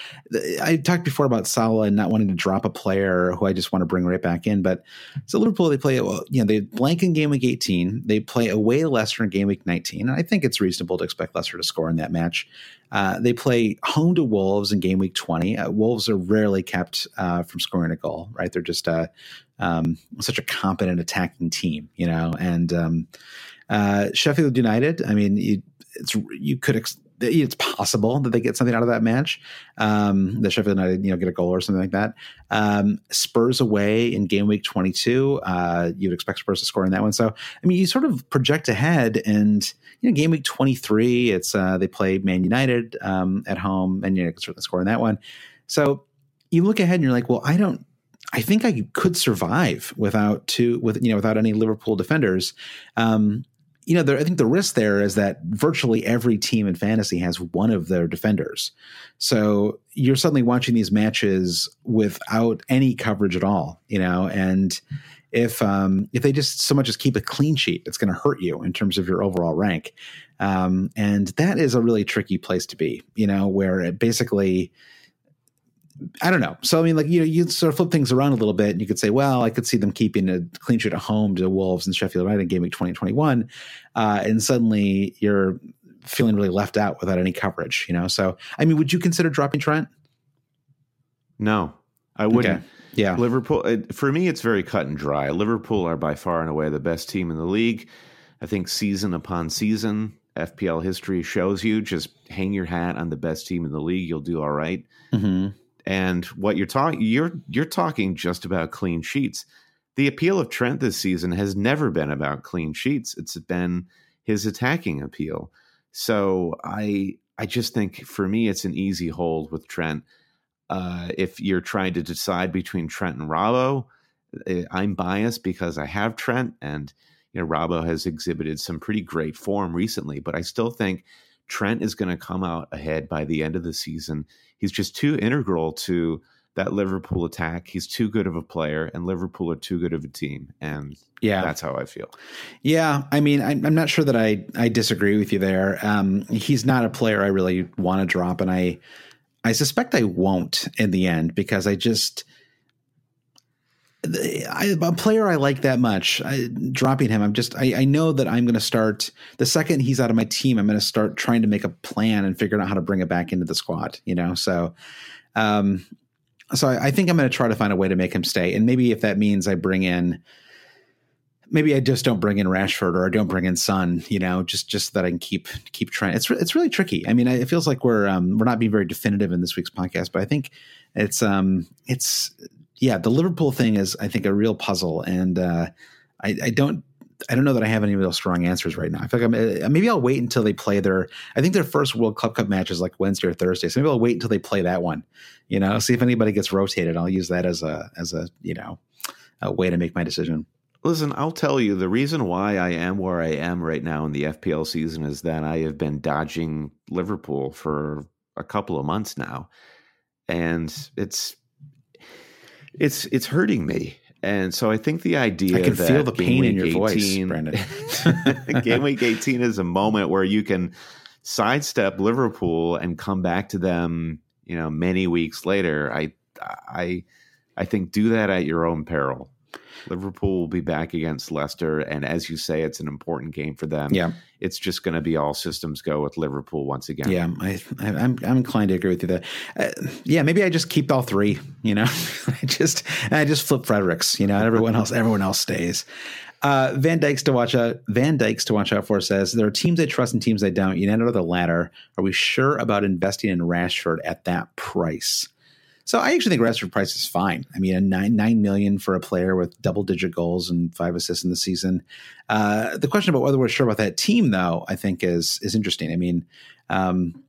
I talked before about Salah and not wanting to drop a player who I just want to bring right back in. But so Liverpool, they play, you know, they blank in game week eighteen, they play away to Leicester in game week nineteen. And I think it's reasonable to expect Leicester to score in that match. Uh, they play home to Wolves in game week twenty. Uh, Wolves are rarely kept uh, from scoring a goal, right? They're just uh, um, such a competent attacking team, you know, and um, uh, Sheffield United. I mean, you, it's you could ex- it's possible that they get something out of that match. Um, that Sheffield United, you know, get a goal or something like that. Um, Spurs away in game week twenty-two. Uh, you'd expect Spurs to score in that one. So I mean, you sort of project ahead, and you know, game week twenty-three. It's uh, they play Man United um, at home, and you know, can certainly score in that one. So you look ahead, and you're like, well, I don't. I think I could survive without two, with you know, without any Liverpool defenders. Um, you know, there, I think the risk there is that virtually every team in fantasy has one of their defenders. So you're suddenly watching these matches without any coverage at all. You know, and if um, if they just so much as keep a clean sheet, it's going to hurt you in terms of your overall rank. Um, and that is a really tricky place to be. You know, where it basically. I don't know. So, I mean, like, you know, you sort of flip things around a little bit and you could say, well, I could see them keeping a clean sheet at home to Wolves and Sheffield United in game week twenty twenty-one. Uh, and suddenly you're feeling really left out without any coverage, you know? So, I mean, would you consider dropping Trent? No, I wouldn't. Okay. Yeah. Liverpool, for me, it's very cut and dry. Liverpool are by far and away the best team in the league. I think season upon season, F P L history shows you just hang your hat on the best team in the league. You'll do all right. Mm-hmm. And what you're talking, you're you're talking just about clean sheets. The appeal of Trent this season has never been about clean sheets. It's been his attacking appeal. So I I just think for me, it's an easy hold with Trent. Uh, if you're trying to decide between Trent and Robbo, I'm biased because I have Trent, and you know Robbo has exhibited some pretty great form recently, but I still think Trent is going to come out ahead by the end of the season. He's just too integral to that Liverpool attack. He's too good of a player, and Liverpool are too good of a team. And yeah, that's how I feel. Yeah. I mean, I'm, I'm not sure that I, I disagree with you there. Um, he's not a player I really want to drop. And I, I suspect I won't in the end, because I just, I, a player I like that much, I, dropping him, I'm just, I, I know that I'm going to start the second he's out of my team. I'm going to start trying to make a plan and figuring out how to bring it back into the squad, you know? So, um, so I, I think I'm going to try to find a way to make him stay. And maybe if that means I bring in, maybe I just don't bring in Rashford, or I don't bring in Son, you know, just, just that I can keep, keep trying. It's, it's really tricky. I mean, it feels like we're, um, we're not being very definitive in this week's podcast, but I think it's, um, it's, yeah, the Liverpool thing is, I think, a real puzzle, and uh, I, I don't, I don't know that I have any real strong answers right now. I feel like I'm, maybe I'll wait until they play their, I think their first World Club Cup match is like Wednesday or Thursday, so maybe I'll wait until they play that one. You know, see if anybody gets rotated. I'll use that as a, as a, you know, a way to make my decision. Listen, I'll tell you the reason why I am where I am right now in the F P L season is that I have been dodging Liverpool for a couple of months now, and it's. It's it's hurting me. And so I think the idea I can that feel the pain in your eighteen, voice, Brendan. Game week eighteen is a moment where you can sidestep Liverpool and come back to them, you know, many weeks later. I I I think do that at your own peril. Liverpool will be back against Leicester, and as you say, it's an important game for them. Yeah, it's just going to be all systems go with Liverpool once again. Yeah, I, I, I'm I'm inclined to agree with you there. Uh, yeah, maybe I just keep all three. You know, I just I just flip Fredericks. You know, and everyone else everyone else stays. Uh, Van Dijk's to watch out. Van Dijk's to watch out for says there are teams I trust and teams I don't. United are the latter. Are we sure about investing in Rashford at that price? So I actually think Rashford price is fine. I mean, a nine nine million for a player with double-digit goals and five assists in the season. Uh, the question about whether we're sure about that team, though, I think is is interesting. I mean, um,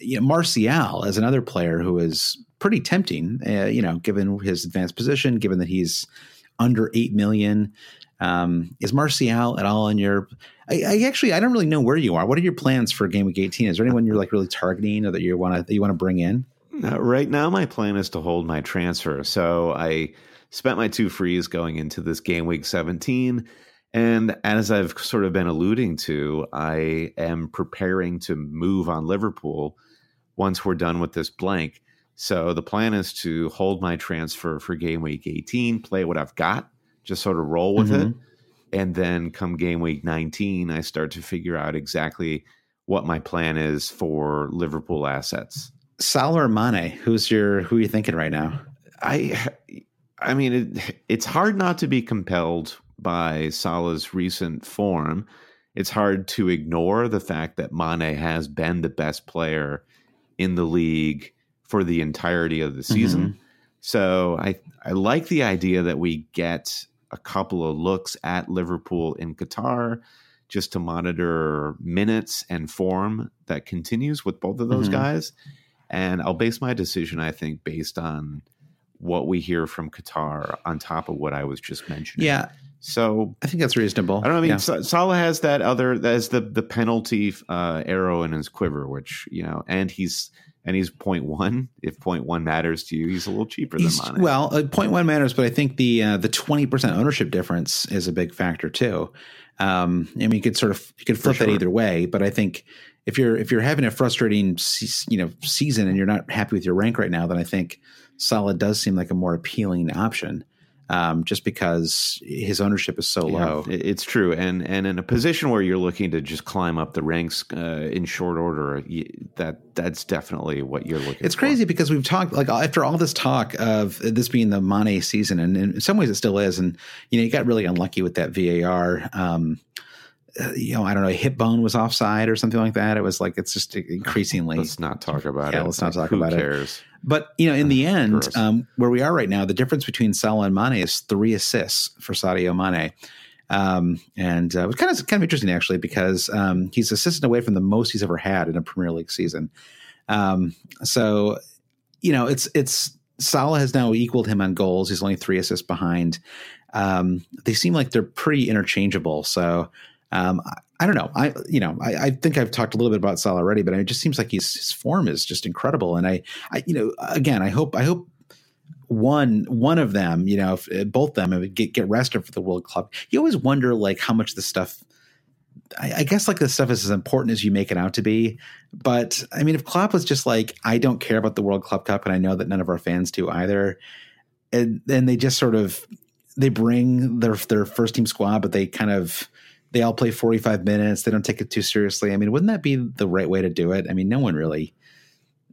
you know, Martial is another player who is pretty tempting. Uh, you know, given his advanced position, given that he's under eight million, um, is Martial at all in your? I, I actually I don't really know where you are. What are your plans for Game Week eighteen? Is there anyone you're like really targeting or that you want to that you want to bring in? Uh, right now, my plan is to hold my transfer. So I spent my two frees going into this game week seventeen. And as I've sort of been alluding to, I am preparing to move on Liverpool once we're done with this blank. So the plan is to hold my transfer for game week eighteen, play what I've got, just sort of roll with mm-hmm. it. And then come game week nineteen, I start to figure out exactly what my plan is for Liverpool assets. Salah or Mane, who's your who are you thinking right now? I I mean, it, it's hard not to be compelled by Salah's recent form. It's hard to ignore the fact that Mane has been the best player in the league for the entirety of the season. Mm-hmm. So I I like the idea that we get a couple of looks at Liverpool in Qatar just to monitor minutes and form that continues with both of those mm-hmm. guys. And I'll base my decision, I think, based on what we hear from Qatar on top of what I was just mentioning. Yeah. So I think that's reasonable. I don't know. I mean, yeah. Salah has that other as the, the penalty uh, arrow in his quiver, which, you know, and he's and he's zero point one. If zero point one matters to you, he's a little cheaper he's, than Mane. Well, zero point one matters. But I think the uh, the twenty percent ownership difference is a big factor, too. Um, I mean, you could sort of you could flip For sure. it either way. But I think if you're if you're having a frustrating you know season and you're not happy with your rank right now, then I think Salah does seem like a more appealing option. um, just because his ownership is so yeah, low. It's true. And and in a position where you're looking to just climb up the ranks uh, in short order, that that's definitely what you're looking for. It's crazy because we've talked, like, after all this talk of this being the Mane season, and in some ways it still is, and, you know, you got really unlucky with that V A R. Um, you know, I don't know, a hip bone was offside or something like that. It was like, it's just increasingly. Let's not talk about yeah, it. Let's not talk Who about cares? it. Who cares? But, you know, in the end, um, where we are right now, the difference between Salah and Mane is three assists for Sadio Mane. Um, and uh, it was kind of, kind of interesting, actually, because um, he's assisted away from the most he's ever had in a Premier League season. Um, so, you know, it's it's Salah has now equaled him on goals. He's only three assists behind. Um, they seem like they're pretty interchangeable. So, Um, I, I don't know. I, you know, I, I think I've talked a little bit about Salah already, but it just seems like his, his form is just incredible. And I, I, you know, again, I hope, I hope one, one of them, you know, if, uh, both them would get, get rested for the World Cup. You always wonder like how much the stuff, I, I guess like this stuff is as important as you make it out to be. But I mean, if Klopp was just like, I don't care about the World Club Cup, and I know that none of our fans do either. And then they just sort of, they bring their, their first team squad, but they kind of, they all play forty-five minutes. They don't take it too seriously. I mean, wouldn't that be the right way to do it? I mean, no one really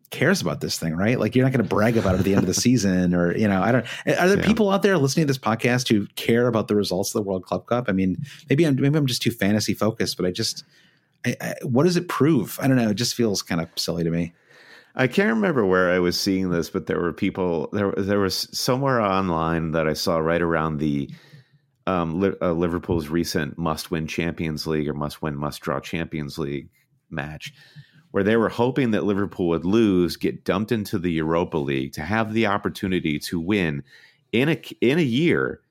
cares about this thing, right? Like, you're not going to brag about it at the end of the season, or, you know, I don't, are there yeah. people out there listening to this podcast who care about the results of the World Club Cup? I mean, maybe I'm, maybe I'm just too fantasy focused, but I just, I, I, what does it prove? I don't know. It just feels kind of silly to me. I can't remember where I was seeing this, but there were people, there, there was somewhere online that I saw right around the, Um, uh, Liverpool's recent must-win Champions League or must-win, must-draw Champions League match, where they were hoping that Liverpool would lose, get dumped into the Europa League, to have the opportunity to win in a in a year,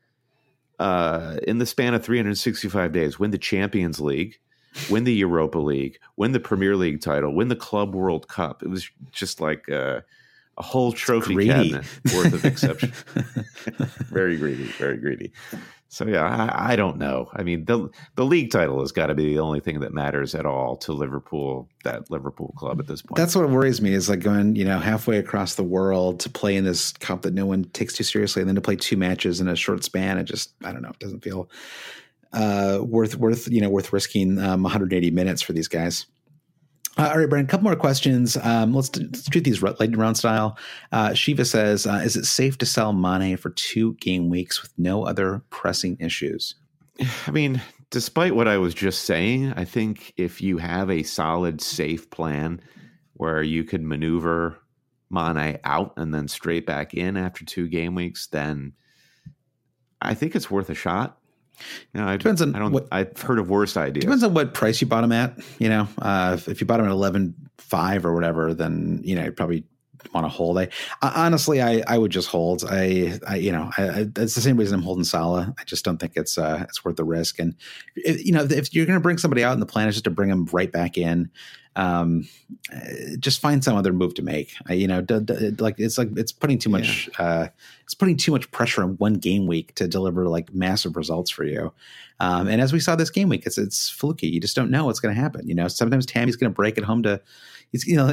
uh, in the span of three hundred sixty-five days, win the Champions League, win the Europa League, win the Premier League title, win the Club World Cup. It was just like uh, a whole trophy cabinet worth of exception. Very greedy, very greedy. So, yeah, I, I don't know. I mean, the the league title has got to be the only thing that matters at all to Liverpool, that Liverpool club at this point. That's what worries me, is like going, you know, halfway across the world to play in this cup that no one takes too seriously, and then to play two matches in a short span. It just, I don't know, it doesn't feel uh, worth, worth you know, worth risking um, one hundred eighty minutes for these guys. Uh, all right, Brian, a couple more questions. Um, let's, let's do these lightning round style. Uh, Shiva says, uh, is it safe to sell Mane for two game weeks with no other pressing issues? I mean, despite what I was just saying, I think if you have a solid, safe plan where you could maneuver Mane out and then straight back in after two game weeks, then I think it's worth a shot. You know, I, depends on I don't, what, I've heard of worse ideas. Depends on what price you bought him at. You know, uh, if, if you bought him at eleven five or whatever, then, you know, you probably want to hold. I, I honestly, I, I would just hold. I, I you know, I, I, it's the same reason I'm holding Salah. I just don't think it's uh, it's worth the risk. And if, you know, if you're going to bring somebody out, in the plan is just to bring them right back in. Um, just find some other move to make. I, you know, d- d- like it's like it's putting too much. Yeah. Uh, it's putting too much pressure on one game week to deliver like massive results for you. Um, and as we saw this game week, it's it's fluky. You just don't know what's going to happen. You know, sometimes Tammy's going to break it home to. It's, you know,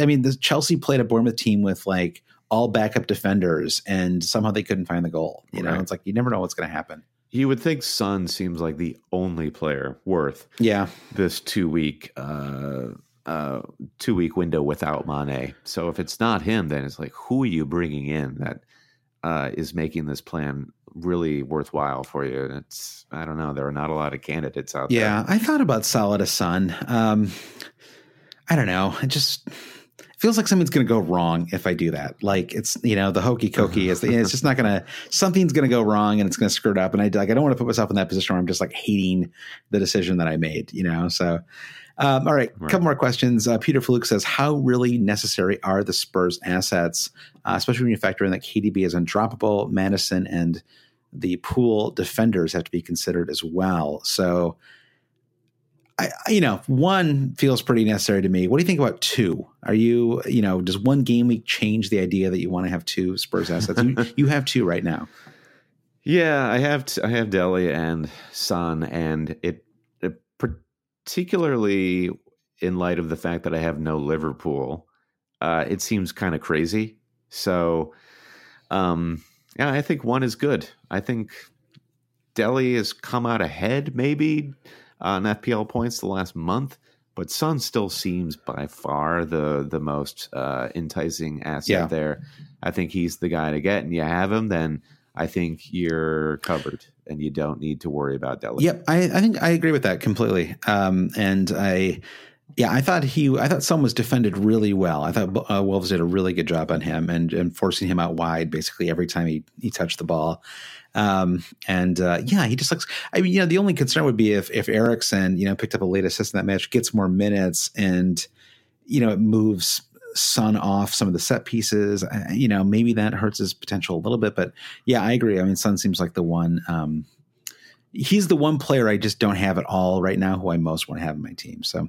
I mean, the Chelsea played a Bournemouth team with like all backup defenders, and somehow they couldn't find the goal. You right. know, it's like you never know what's going to happen. You would think Son seems like the only player worth yeah. this two week uh, uh, two week window without Mane. So if it's not him, then it's like, who are you bringing in that uh, is making this plan really worthwhile for you? And it's, I don't know, there are not a lot of candidates out yeah, there. Yeah, I thought about Salah to Son. Um, I don't know. It just feels like something's going to go wrong if I do that. Like it's, you know, the hokey cokey is, it's just not going to, something's going to go wrong and it's going to screw it up. And I like, I don't want to put myself in that position where I'm just like hating the decision that I made, you know? So, um, all right. A right. couple more questions. Uh, Peter Fluke says, how really necessary are the Spurs assets, uh, especially when you factor in that K D B is undroppable, Maddison and the pool defenders have to be considered as well. So, I, you know, one feels pretty necessary to me. What do you think about two? Are you, you know, does one game week change the idea that you want to have two Spurs assets? you, you have two right now. Yeah, I have. T- I have Dele and Son, and it, it particularly in light of the fact that I have no Liverpool, uh, it seems kind of crazy. So, um, Yeah, I think one is good. I think Dele has come out ahead maybe on F P L points the last month, but Son still seems by far the the most uh, enticing asset yeah. there. I think he's the guy to get, and you have him, then I think you're covered and you don't need to worry about Dele. Yep, I, I think I agree with that completely. Um, and I... Yeah, I thought he. I thought Son was defended really well. I thought uh, Wolves did a really good job on him and, and forcing him out wide basically every time he, he touched the ball. Um, and uh, yeah, he just looks. I mean, you know, the only concern would be if if Eriksen, you know, picked up a late assist in that match, gets more minutes, and you know, it moves Son off some of the set pieces. Uh, you know, maybe that hurts his potential a little bit. But yeah, I agree. I mean, Son seems like the one. Um, he's the one player I just don't have at all right now who I most want to have in my team. So.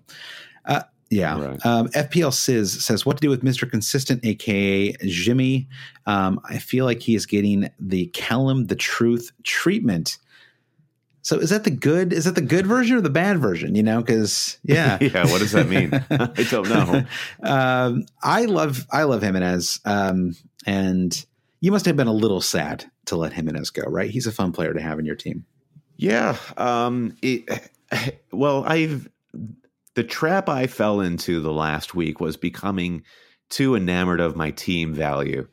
Uh, yeah. Right. Um, F P L Sizz says what to do with Mister Consistent, A K A Jimmy. Um, I feel like he is getting the Callum the Truth treatment. So is that the good, is that the good version or the bad version? You know, cause yeah. yeah. What does that mean? I don't know. um, I love, I love Jimenez. Um, and you must have been a little sad to let Jimenez go, right? He's a fun player to have in your team. Yeah. Um, it, well, I've, The trap I fell into the last week was becoming too enamored of my team value.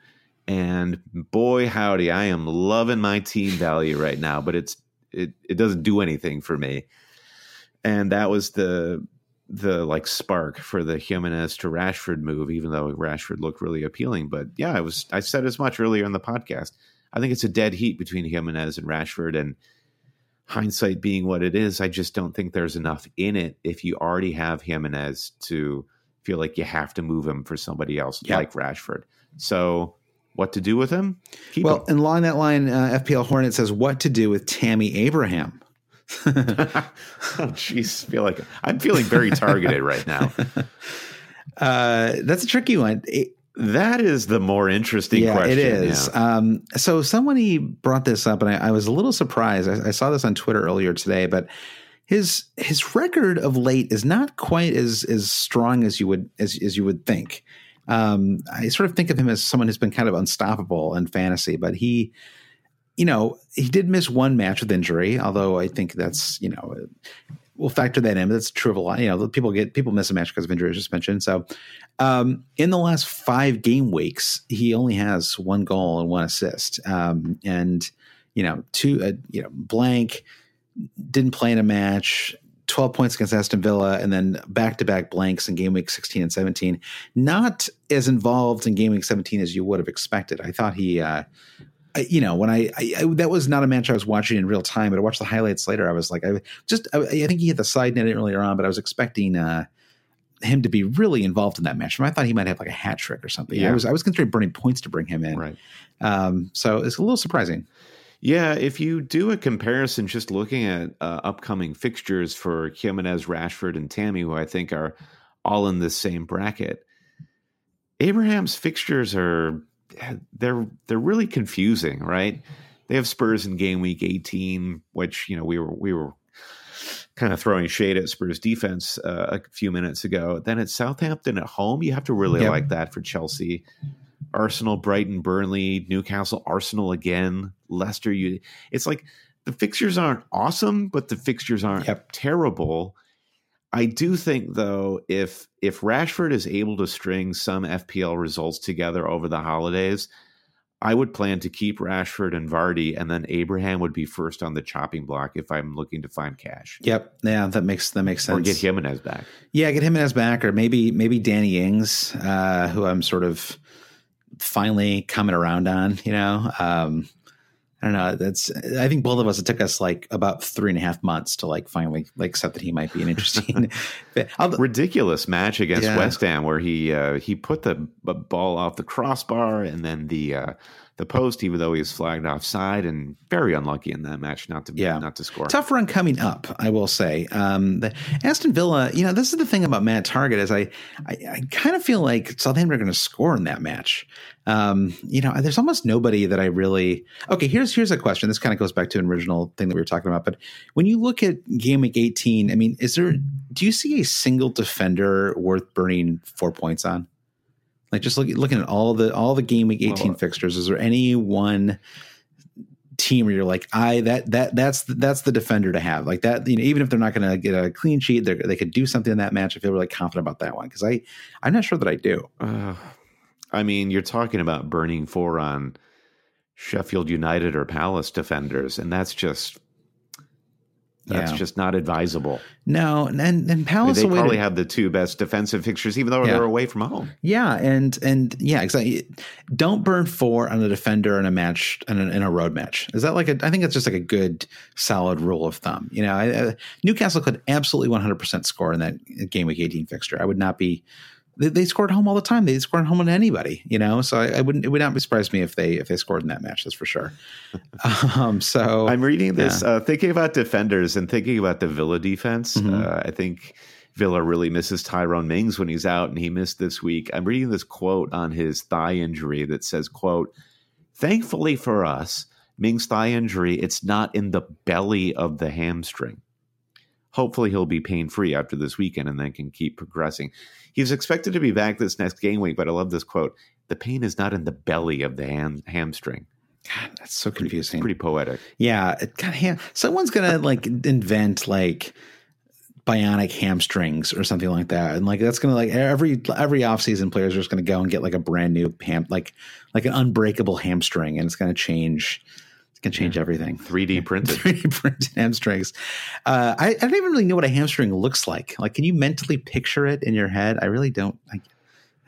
And boy, howdy, I am loving my team value right now, but it's it it doesn't do anything for me. And that was the the like spark for the Jimenez to Rashford move, even though Rashford looked really appealing. But yeah, I was I said as much earlier in the podcast. I think it's a dead heat between Jimenez and Rashford, and hindsight being what it is, I just don't think there's enough in it if you already have Jimenez to feel like you have to move him for somebody else yep. like Rashford. So what to do with him? Keep well, him. And along that line, uh, F P L Hornet says, what to do with Tammy Abraham? oh, jeez. feel like I'm feeling very targeted right now. Uh, that's a tricky one. It, That is the more interesting yeah, question. It is. Yeah. Um, so somebody brought this up, and I, I was a little surprised. I, I saw this on Twitter earlier today, but his his record of late is not quite as as strong as you would as, as you would think. Um, I sort of think of him as someone who's been kind of unstoppable in fantasy, but he, you know, he did miss one match with injury. Although I think that's you know. We'll factor that in. But that's true of a lot. You know, people get people miss a match because of injury or suspension. So, um, in the last five game weeks, he only has one goal and one assist. Um, and you know, two, uh, you know, blank didn't play in a match. twelve points against Aston Villa, and then back-to-back blanks in game week sixteen and seventeen. Not as involved in game week seventeen as you would have expected. I thought he. Uh, You know, when I, I, I that was not a match I was watching in real time, but I watched the highlights later. I was like, I just I, I think he hit the side net earlier on, but I was expecting uh, him to be really involved in that match. I thought he might have like a hat trick or something. Yeah. I was I was considering burning points to bring him in. Right. Um, so it's a little surprising. Yeah, if you do a comparison, just looking at uh, upcoming fixtures for Jimenez, Rashford, and Tammy, who I think are all in the same bracket, Abraham's fixtures are. They're they're really confusing, right? They have Spurs in game week eighteen, which you know we were we were kind of throwing shade at Spurs defense uh, a few minutes ago. Then at Southampton at home, you have to really yep. like that for Chelsea, Arsenal, Brighton, Burnley, Newcastle, Arsenal again, Leicester. You, it's like the fixtures aren't awesome, but the fixtures aren't yep. terrible. I do think, though, if if Rashford is able to string some F P L results together over the holidays, I would plan to keep Rashford and Vardy, and then Abraham would be first on the chopping block if I'm looking to find cash. Yep. Yeah, that makes that makes sense. Or get Jimenez back. Yeah, get Jimenez back, or maybe maybe Danny Ings, uh, who I'm sort of finally coming around on, you know. Um I don't know. That's. I think both of us. It took us like about three and a half months to like finally like accept that he might be an interesting, ridiculous match against yeah. West Ham where he uh, he put the ball off the crossbar and then the uh, the post, even though he was flagged offside and very unlucky in that match not to yeah. not to score. Tough run coming up, I will say. Um, the Aston Villa. You know, this is the thing about Matt Target is I I, I kind of feel like Southampton are going to score in that match. Um, you know, there's almost nobody that I really, okay, here's, here's a question. This kind of goes back to an original thing that we were talking about, but when you look at game week eighteen, I mean, is there, do you see a single defender worth burning four points on? Like just look, looking at all the all the game week eighteen well, fixtures, is there any one team where you're like, I that that that's that's the defender to have? Like that, you know, even if they're not going to get a clean sheet, they they could do something in that match. I feel really confident about that one because I I'm not sure that I do. Uh, I mean, you're talking about burning four on Sheffield United or Palace defenders, and that's just. That's yeah. just not advisable. No, and and Palace I mean, they probably to, have the two best defensive fixtures, even though yeah. they're away from home. Yeah, and and yeah, exactly. Don't burn four on a defender in a match in a, in a road match. Is that like a? I think that's just like a good, solid rule of thumb. You know, I, I, Newcastle could absolutely one hundred percent score in that game week eighteen fixture. I would not be. They, they scored home all the time. They scored home on anybody. You know, so I, I wouldn't. It would not be surprised me if they if they scored in that match. That's for sure. Um, so I'm reading this, yeah. uh, thinking about defenders and thinking about the Villa defense. Mm-hmm. Uh, I think Villa really misses Tyrone Mings when he's out, and he missed this week. I'm reading this quote on his thigh injury that says, "quote Thankfully for us, Mings' thigh injury. It's not in the belly of the hamstring." Hopefully he'll be pain-free after this weekend and then can keep progressing. He's expected to be back this next game week, but I love this quote. The pain is not in the belly of the ham- hamstring. God, that's so confusing. It's pretty poetic. Yeah. God, ham- someone's going to like invent like bionic hamstrings or something like that. And like that's going to like every every offseason players are just going to go and get like a brand new ham- like like an unbreakable hamstring, and it's going to change can change yeah. everything. three D printed three D printed hamstrings. Uh, I, I don't even really know what a hamstring looks like. Like, can you mentally picture it in your head? I really don't. I,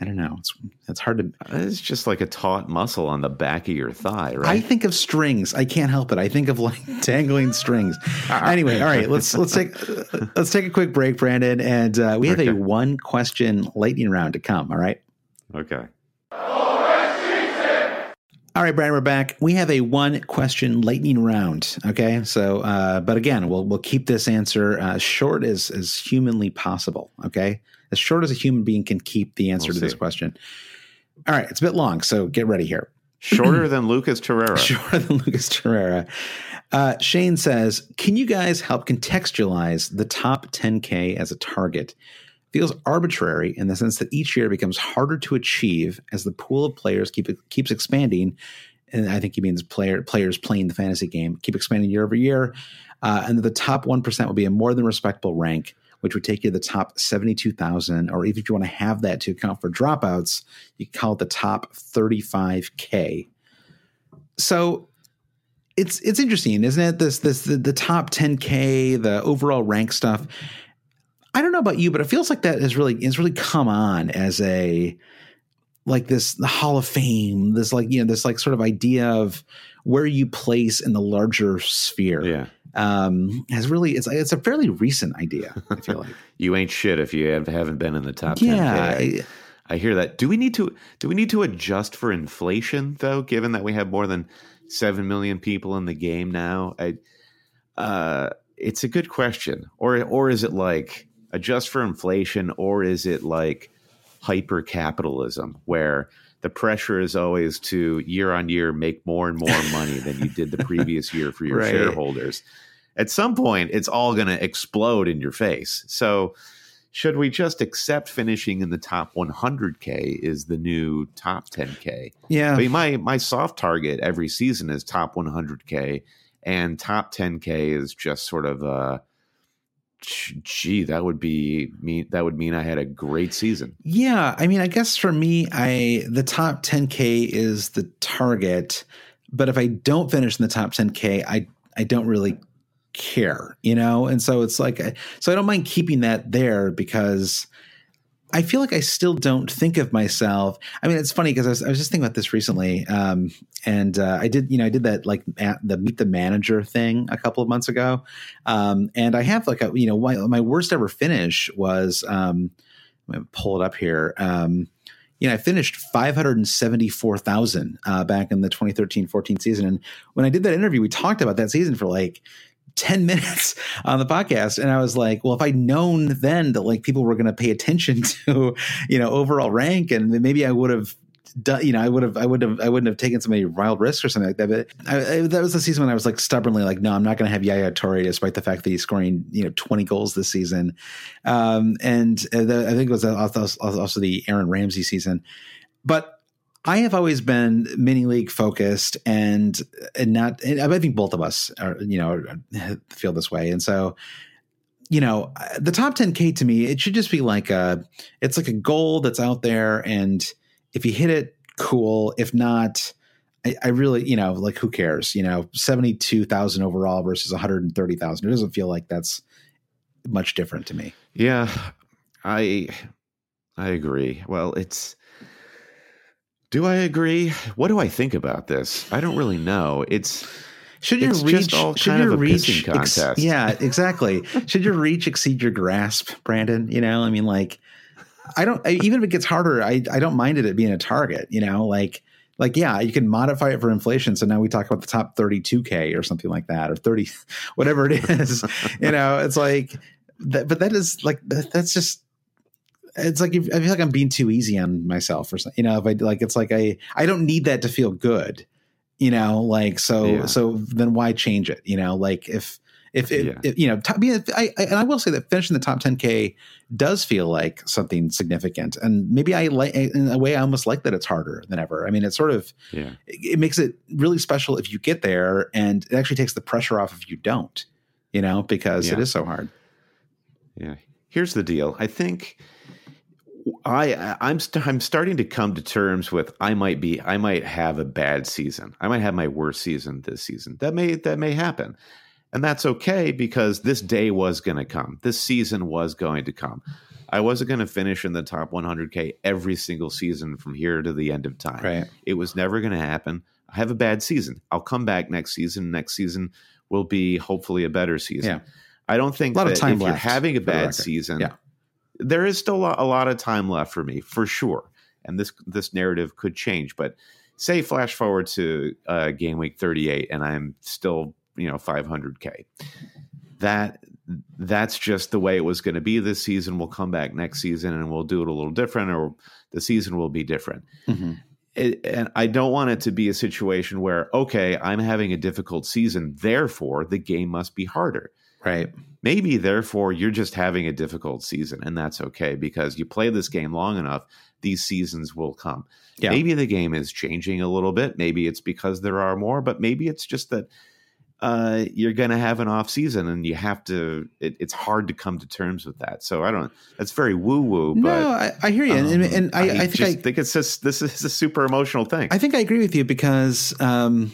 I don't know. It's it's hard to. It's just like a taut muscle on the back of your thigh, right? I think of strings. I can't help it. I think of like tangling strings. Anyway, all right. Let's let's take let's take a quick break, Brandon, and uh, we have okay. a one question lightning round to come. All right. Okay. All right, Brian, we're back. We have a one question lightning round. OK, so uh, but again, we'll we'll keep this answer uh, short as, as humanly possible. OK, as short as a human being can keep the answer we'll to see. This question. All right. It's a bit long, so get ready here. Shorter than Lucas Torreira. Shorter than Lucas Torreira. Uh, Shane says, can you guys help contextualize the top ten K as a target? Feels arbitrary in the sense that each year becomes harder to achieve as the pool of players keep keeps expanding. And I think he means player players playing the fantasy game keep expanding year over year. Uh, and the top one percent would be a more than respectable rank, which would take you to the top seventy-two thousand. Or even if you want to have that to account for dropouts, you call it the top thirty-five K. So it's it's interesting, isn't it? This this the, the top ten K, the overall rank stuff. I don't know about you, but it feels like that has really it's really come on as a like this the Hall of Fame, this like, you know, this like sort of idea of where you place in the larger sphere. Yeah. Um, has really it's it's a fairly recent idea, I feel like. You ain't shit if you have, haven't been in the top yeah, ten K. I, I hear that. Do we need to do we need to adjust for inflation though, given that we have more than seven million people in the game now? I uh, it's a good question. Or or is it like adjust for inflation, or is it like hyper capitalism where the pressure is always to year on year make more and more money than you did the previous year for your right. shareholders? At some point, it's all going to explode in your face. So should we just accept finishing in the top one hundred K is the new top ten K? Yeah. I mean, my, my soft target every season is top one hundred K, and top ten K is just sort of a, gee, that would be mean. That would mean I had a great season. Yeah. I mean, I guess for me, I, the top ten K is the target, but if I don't finish in the top ten K, I, I don't really care, you know? And so it's like, so I don't mind keeping that there because I feel like I still don't think of myself. I mean, it's funny because I was, I was just thinking about this recently. Um, and uh, I did, you know, I did that like the meet the manager thing a couple of months ago. Um, and I have like a, you know, my, my worst ever finish was, um, I'm going to pull it up here. Um, you know, I finished five hundred seventy-four thousand uh, back in the twenty thirteen fourteen season. And when I did that interview, we talked about that season for like ten minutes on the podcast. And I was like, well, if I'd known then that like people were going to pay attention to, you know, overall rank, and maybe I would have done, you know, I would have, I would have, I wouldn't have taken so many wild risks or something like that. But I, I, that was the season when I was like stubbornly like, no, I'm not going to have Yaya Toure, despite the fact that he's scoring, you know, twenty goals this season. Um, and the, I think it was also, also the Aaron Ramsey season. But I have always been mini league focused, and and not. And I think both of us are, you know, feel this way. And so, you know, the top ten K to me, it should just be like a, it's like a goal that's out there, and if you hit it, cool. If not, I, I really, you know, like, who cares? You know, seventy-two thousand overall versus one hundred thirty thousand. It doesn't feel like that's much different to me. Yeah, I, I agree. Well, it's. Do I agree? What do I think about this? I don't really know. It's should your reach all should kind your of a reach pissing contest. Ex, yeah, exactly. Should your reach exceed your grasp, Brandon? You know, I mean, like, I don't. I, even if it gets harder, I I don't mind it, it being a target. You know, like like yeah, you can modify it for inflation. So now we talk about the top thirty-two K or something like that, or thirty, whatever it is. You know, it's like, that, but that is like that, that's just. It's like, I feel like I'm being too easy on myself or something, you know, if I like, it's like, I, I don't need that to feel good, you know, like, so, yeah. so then why change it? You know, like if, if, it, yeah. if you know, top, I, I, and I will say that finishing the top ten K does feel like something significant. And maybe I like, in a way, I almost like that it's harder than ever. I mean, it's sort of, yeah. it, it makes it really special if you get there, and it actually takes the pressure off if you don't, you know, because yeah. it is so hard. Yeah. Here's the deal. I think, I I'm st- I'm starting to come to terms with I might be I might have a bad season. I might have my worst season this season. That may that may happen. And that's okay, because this day was going to come. This season was going to come. I wasn't going to finish in the top one hundred K every single season from here to the end of time. Right. It was never going to happen. I have a bad season. I'll come back next season. Next season will be hopefully a better season. Yeah. I don't think that if left, you're having a bad season, yeah. there is still a lot of time left for me, for sure. And this this narrative could change. But say flash forward to uh, game week thirty-eight, and I'm still, you know, five hundred K. That that's just the way it was going to be this season. We'll come back next season and we'll do it a little different, or the season will be different. Mm-hmm. It, and I don't want it to be a situation where, okay, I'm having a difficult season, therefore the game must be harder. Right. Maybe, therefore, you're just having a difficult season, and that's okay, because you play this game long enough, these seasons will come. Yeah. Maybe the game is changing a little bit. Maybe it's because there are more, but maybe it's just that uh, you're going to have an off season, and you have to. It, it's hard to come to terms with that. So I don't. That's very woo woo. No, I, I hear you, um, and, and I, I, I think I think it's just this is a super emotional thing. I think I agree with you because. Um,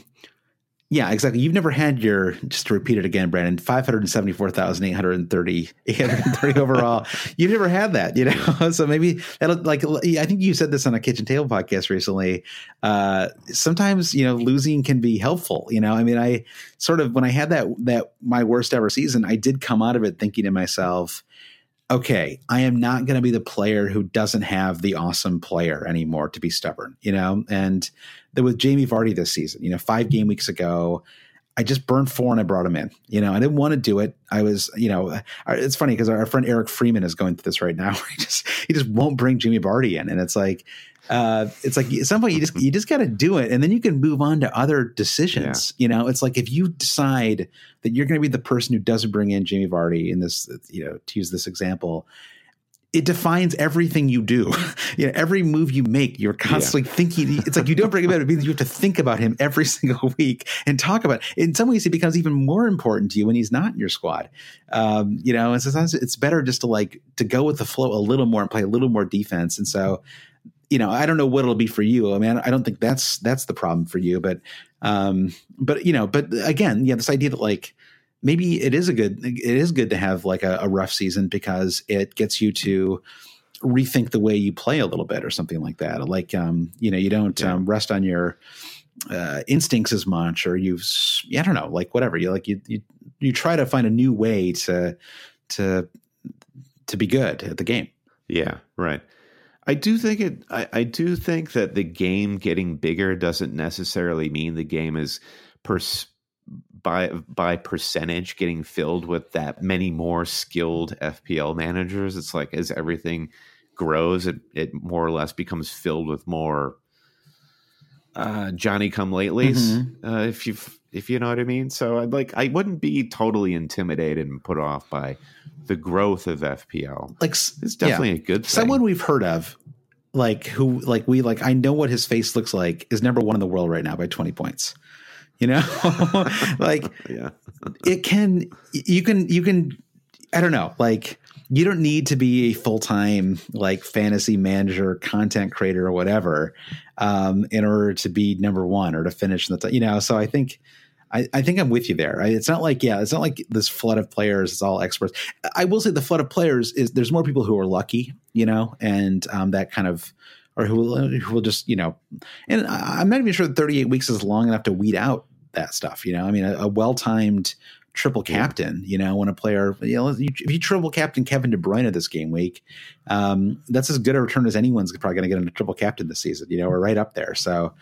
Yeah, exactly. You've never had your, just to repeat it again, Brandon, five hundred seventy-four thousand eight hundred thirty eight hundred thirty overall. You've never had that, you know? So maybe that'll, like, I think you said this on a Kitchen Table podcast recently. Uh, sometimes, you know, losing can be helpful. You know, I mean, I sort of, when I had that, that my worst ever season, I did come out of it thinking to myself, okay, I am not going to be the player who doesn't have the awesome player anymore to be stubborn, you know? And with Jamie Vardy this season, you know, five game weeks ago, I just burned four and I brought him in, you know, I didn't want to do it. I was, you know, it's funny because our friend Eric Freeman is going through this right now. He just, he just won't bring Jamie Vardy in. And it's like, uh, it's like at some point you just, you just got to do it. And then you can move on to other decisions. Yeah. You know, it's like, if you decide that you're going to be the person who doesn't bring in Jamie Vardy in this, you know, to use this example, it defines everything you do. You know, every move you make, you're constantly yeah. thinking. It's like you don't bring him in. It means you have to think about him every single week and talk about it. In some ways, it becomes even more important to you when he's not in your squad. Um, you know, and sometimes it's better just to like to go with the flow a little more and play a little more defense. And so, you know, I don't know what it'll be for you. I mean, I don't think that's that's the problem for you. But, um, but you know, but again, yeah, this idea that like. Maybe it is a good it is good to have like a, a rough season because it gets you to rethink the way you play a little bit or something like that. Like, um, you know, you don't yeah. um, rest on your uh, instincts as much, or you've I don't know, like whatever you like, you, you you try to find a new way to to to be good at the game. Yeah, right. I do think it. I, I do think that the game getting bigger doesn't necessarily mean the game is pers. by by percentage getting filled with that many more skilled F P L managers. It's like as everything grows, it it more or less becomes filled with more uh, Johnny come latelys, mm-hmm. uh, if you if you know what I mean. So I'd like I wouldn't be totally intimidated and put off by the growth of F P L. Like it's definitely yeah, a good thing. Someone we've heard of like who like we like I know what his face looks like is number one in the world right now by twenty points. You know, like yeah. it can you can you can I don't know, like you don't need to be a full-time like fantasy manager, content creator or whatever um, in order to be number one or to finish in the top, you know, so I think I, I think I'm with you there. I, it's not like, yeah, it's not like this flood of players is all experts. I will say the flood of players is there's more people who are lucky, you know, and um, that kind of or who will, who will just, you know, and I, I'm not even sure that thirty-eight weeks is long enough to weed out that stuff. You know, I mean, a, a well-timed triple captain, you know, when a player, you know, if you triple captain Kevin De Bruyne this game week, um, that's as good a return as anyone's probably going to get in a triple captain this season, you know, or right up there. So,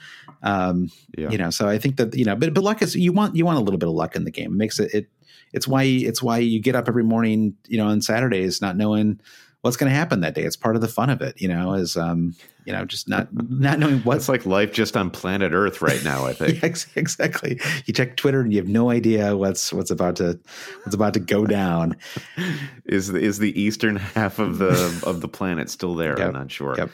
um, yeah. you know, so I think that, you know, but, but luck is, you want, you want a little bit of luck in the game. It makes it, it, it's why, it's why you get up every morning, you know, on Saturdays, not knowing what's going to happen that day. It's part of the fun of it, you know, is, um, you know, just not, not knowing what. It's like life just on planet Earth right now, I think. Yeah, exactly. You check Twitter and you have no idea what's, what's about to, what's about to go down. Is the, is the eastern half of the, of the planet still there? Yep. I'm not sure. Yep.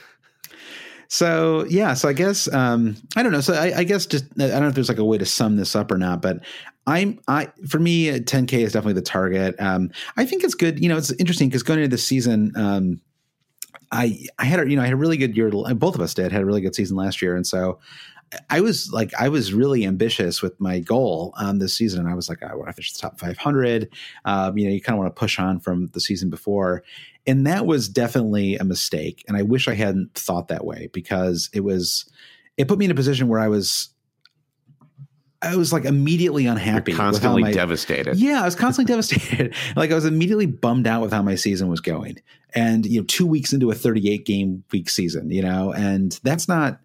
So, yeah, so I guess, um, I don't know. So I, I guess just, I don't know if there's like a way to sum this up or not, but I'm, I, for me, ten K is definitely the target. Um, I think it's good. You know, it's interesting because going into the season, um, I, I had, you know, I had a really good year. Both of us did had a really good season last year. And so I was like, I was really ambitious with my goal um, this season. And I was like, I want to finish the top five hundred. Um, you know, you kind of want to push on from the season before. And that was definitely a mistake. And I wish I hadn't thought that way because it was, it put me in a position where I was, I was like immediately unhappy. You're constantly with how my, devastated. Yeah, I was constantly devastated. Like I was immediately bummed out with how my season was going. And, you know, two weeks into a thirty-eight game week season, you know, and that's not,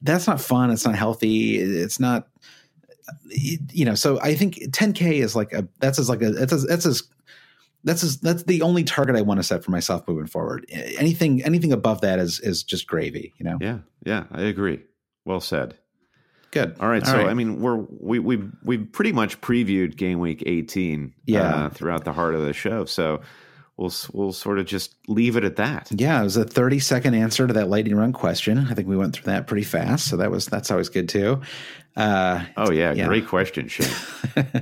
that's not fun. It's not healthy. It's not, you know, so I think ten K is like a, that's as like a, that's as, that's as, that's as, that's the only target I want to set for myself moving forward. Anything, anything above that is, is just gravy, you know? Yeah. Yeah. I agree. Well said. Good. All right. All so, right. I mean, we're, we, we've, we've pretty much previewed game week eighteen yeah. uh, throughout the heart of the show. So we'll, we'll sort of just leave it at that. Yeah. It was a thirty second answer to that lightning round question. I think we went through that pretty fast. So that was, that's always good too. Uh, oh yeah. yeah. Great question, Shane. uh,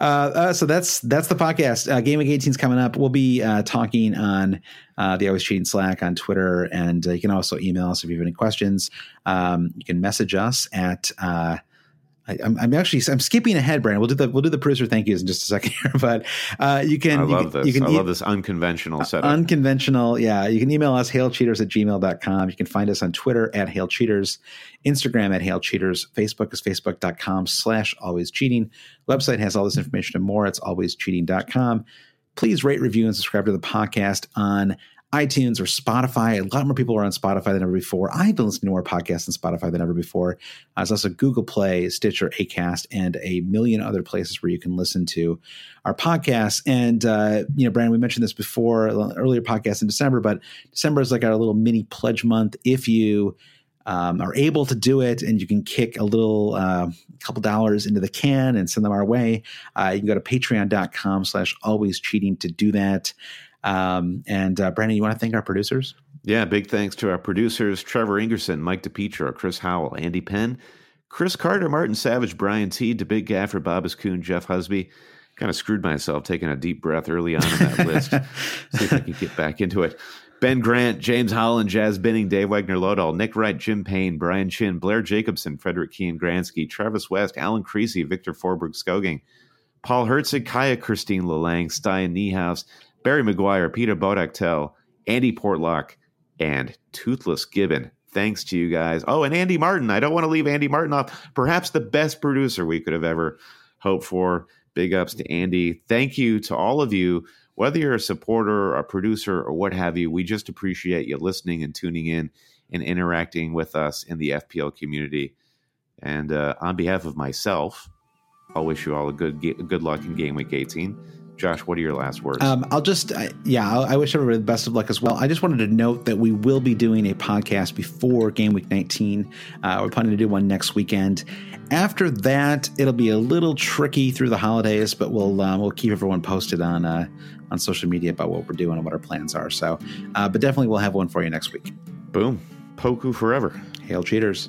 uh, so that's, that's the podcast. Uh, game week eighteen is coming up. We'll be uh, talking on Uh, the Always Cheating Slack on Twitter, and uh, you can also email us if you have any questions. Um, you can message us at. Uh, I, I'm, I'm actually I'm skipping ahead, Brandon. We'll do the we'll do the producer thank yous in just a second here, but uh, you can. I love you can, this. You can I e- love this unconventional setup. Unconventional, yeah. You can email us hail cheaters at gmail dot com. You can find us on Twitter at hail cheaters, Instagram at hail cheaters. Facebook is facebook dot com slash always cheating. Website has all this information and more. It's always cheating dot com. Please rate, review, and subscribe to the podcast on iTunes or Spotify. A lot more people are on Spotify than ever before. I've been listening to more podcasts on Spotify than ever before. Uh, there's also Google Play, Stitcher, Acast, and a million other places where you can listen to our podcasts. And, uh, you know, Brandon, we mentioned this before, earlier podcast in December, but December is like our little mini pledge month. If you um, are able to do it and you can kick a little uh, couple dollars into the can and send them our way, uh, you can go to patreon dot com slash always cheating to do that. Um, and uh, Brandon, you want to thank our producers? Yeah, big thanks to our producers, Trevor Ingerson, Mike DiPietro, Chris Howell, Andy Penn, Chris Carter, Martin Savage, Brian T, DeBig Gaffer, Bob Ascoon, Jeff Husby. Kind of screwed myself taking a deep breath early on in that list. See if I can get back into it. Ben Grant, James Holland, Jazz Binning, Dave Wagner-Lodahl, Nick Wright, Jim Payne, Brian Chin, Blair Jacobson, Frederick Keane-Gransky, Travis West, Alan Creasy, Victor Forberg-Skoging, Paul Herzig, Kaya Christine Lalang, Stian Niehaus, Barry McGuire, Peter Bodaktel, Andy Portlock, and Toothless Gibbon. Thanks to you guys. Oh, and Andy Martin. I don't want to leave Andy Martin off. Perhaps the best producer we could have ever hoped for. Big ups to Andy. Thank you to all of you. Whether you're a supporter, a producer, or what have you, we just appreciate you listening and tuning in and interacting with us in the F P L community. And uh, on behalf of myself, I'll wish you all a good good luck in Game Week eighteen. Josh, what are your last words? Um, I'll just, I, yeah, I'll, I wish everybody the best of luck as well. I just wanted to note that we will be doing a podcast before Game Week nineteen. Uh, we're planning to do one next weekend. After that, it'll be a little tricky through the holidays, but we'll um, we'll keep everyone posted on uh, on social media about what we're doing and what our plans are. So, uh, but definitely we'll have one for you next week. Boom. Poku forever. Hail cheaters.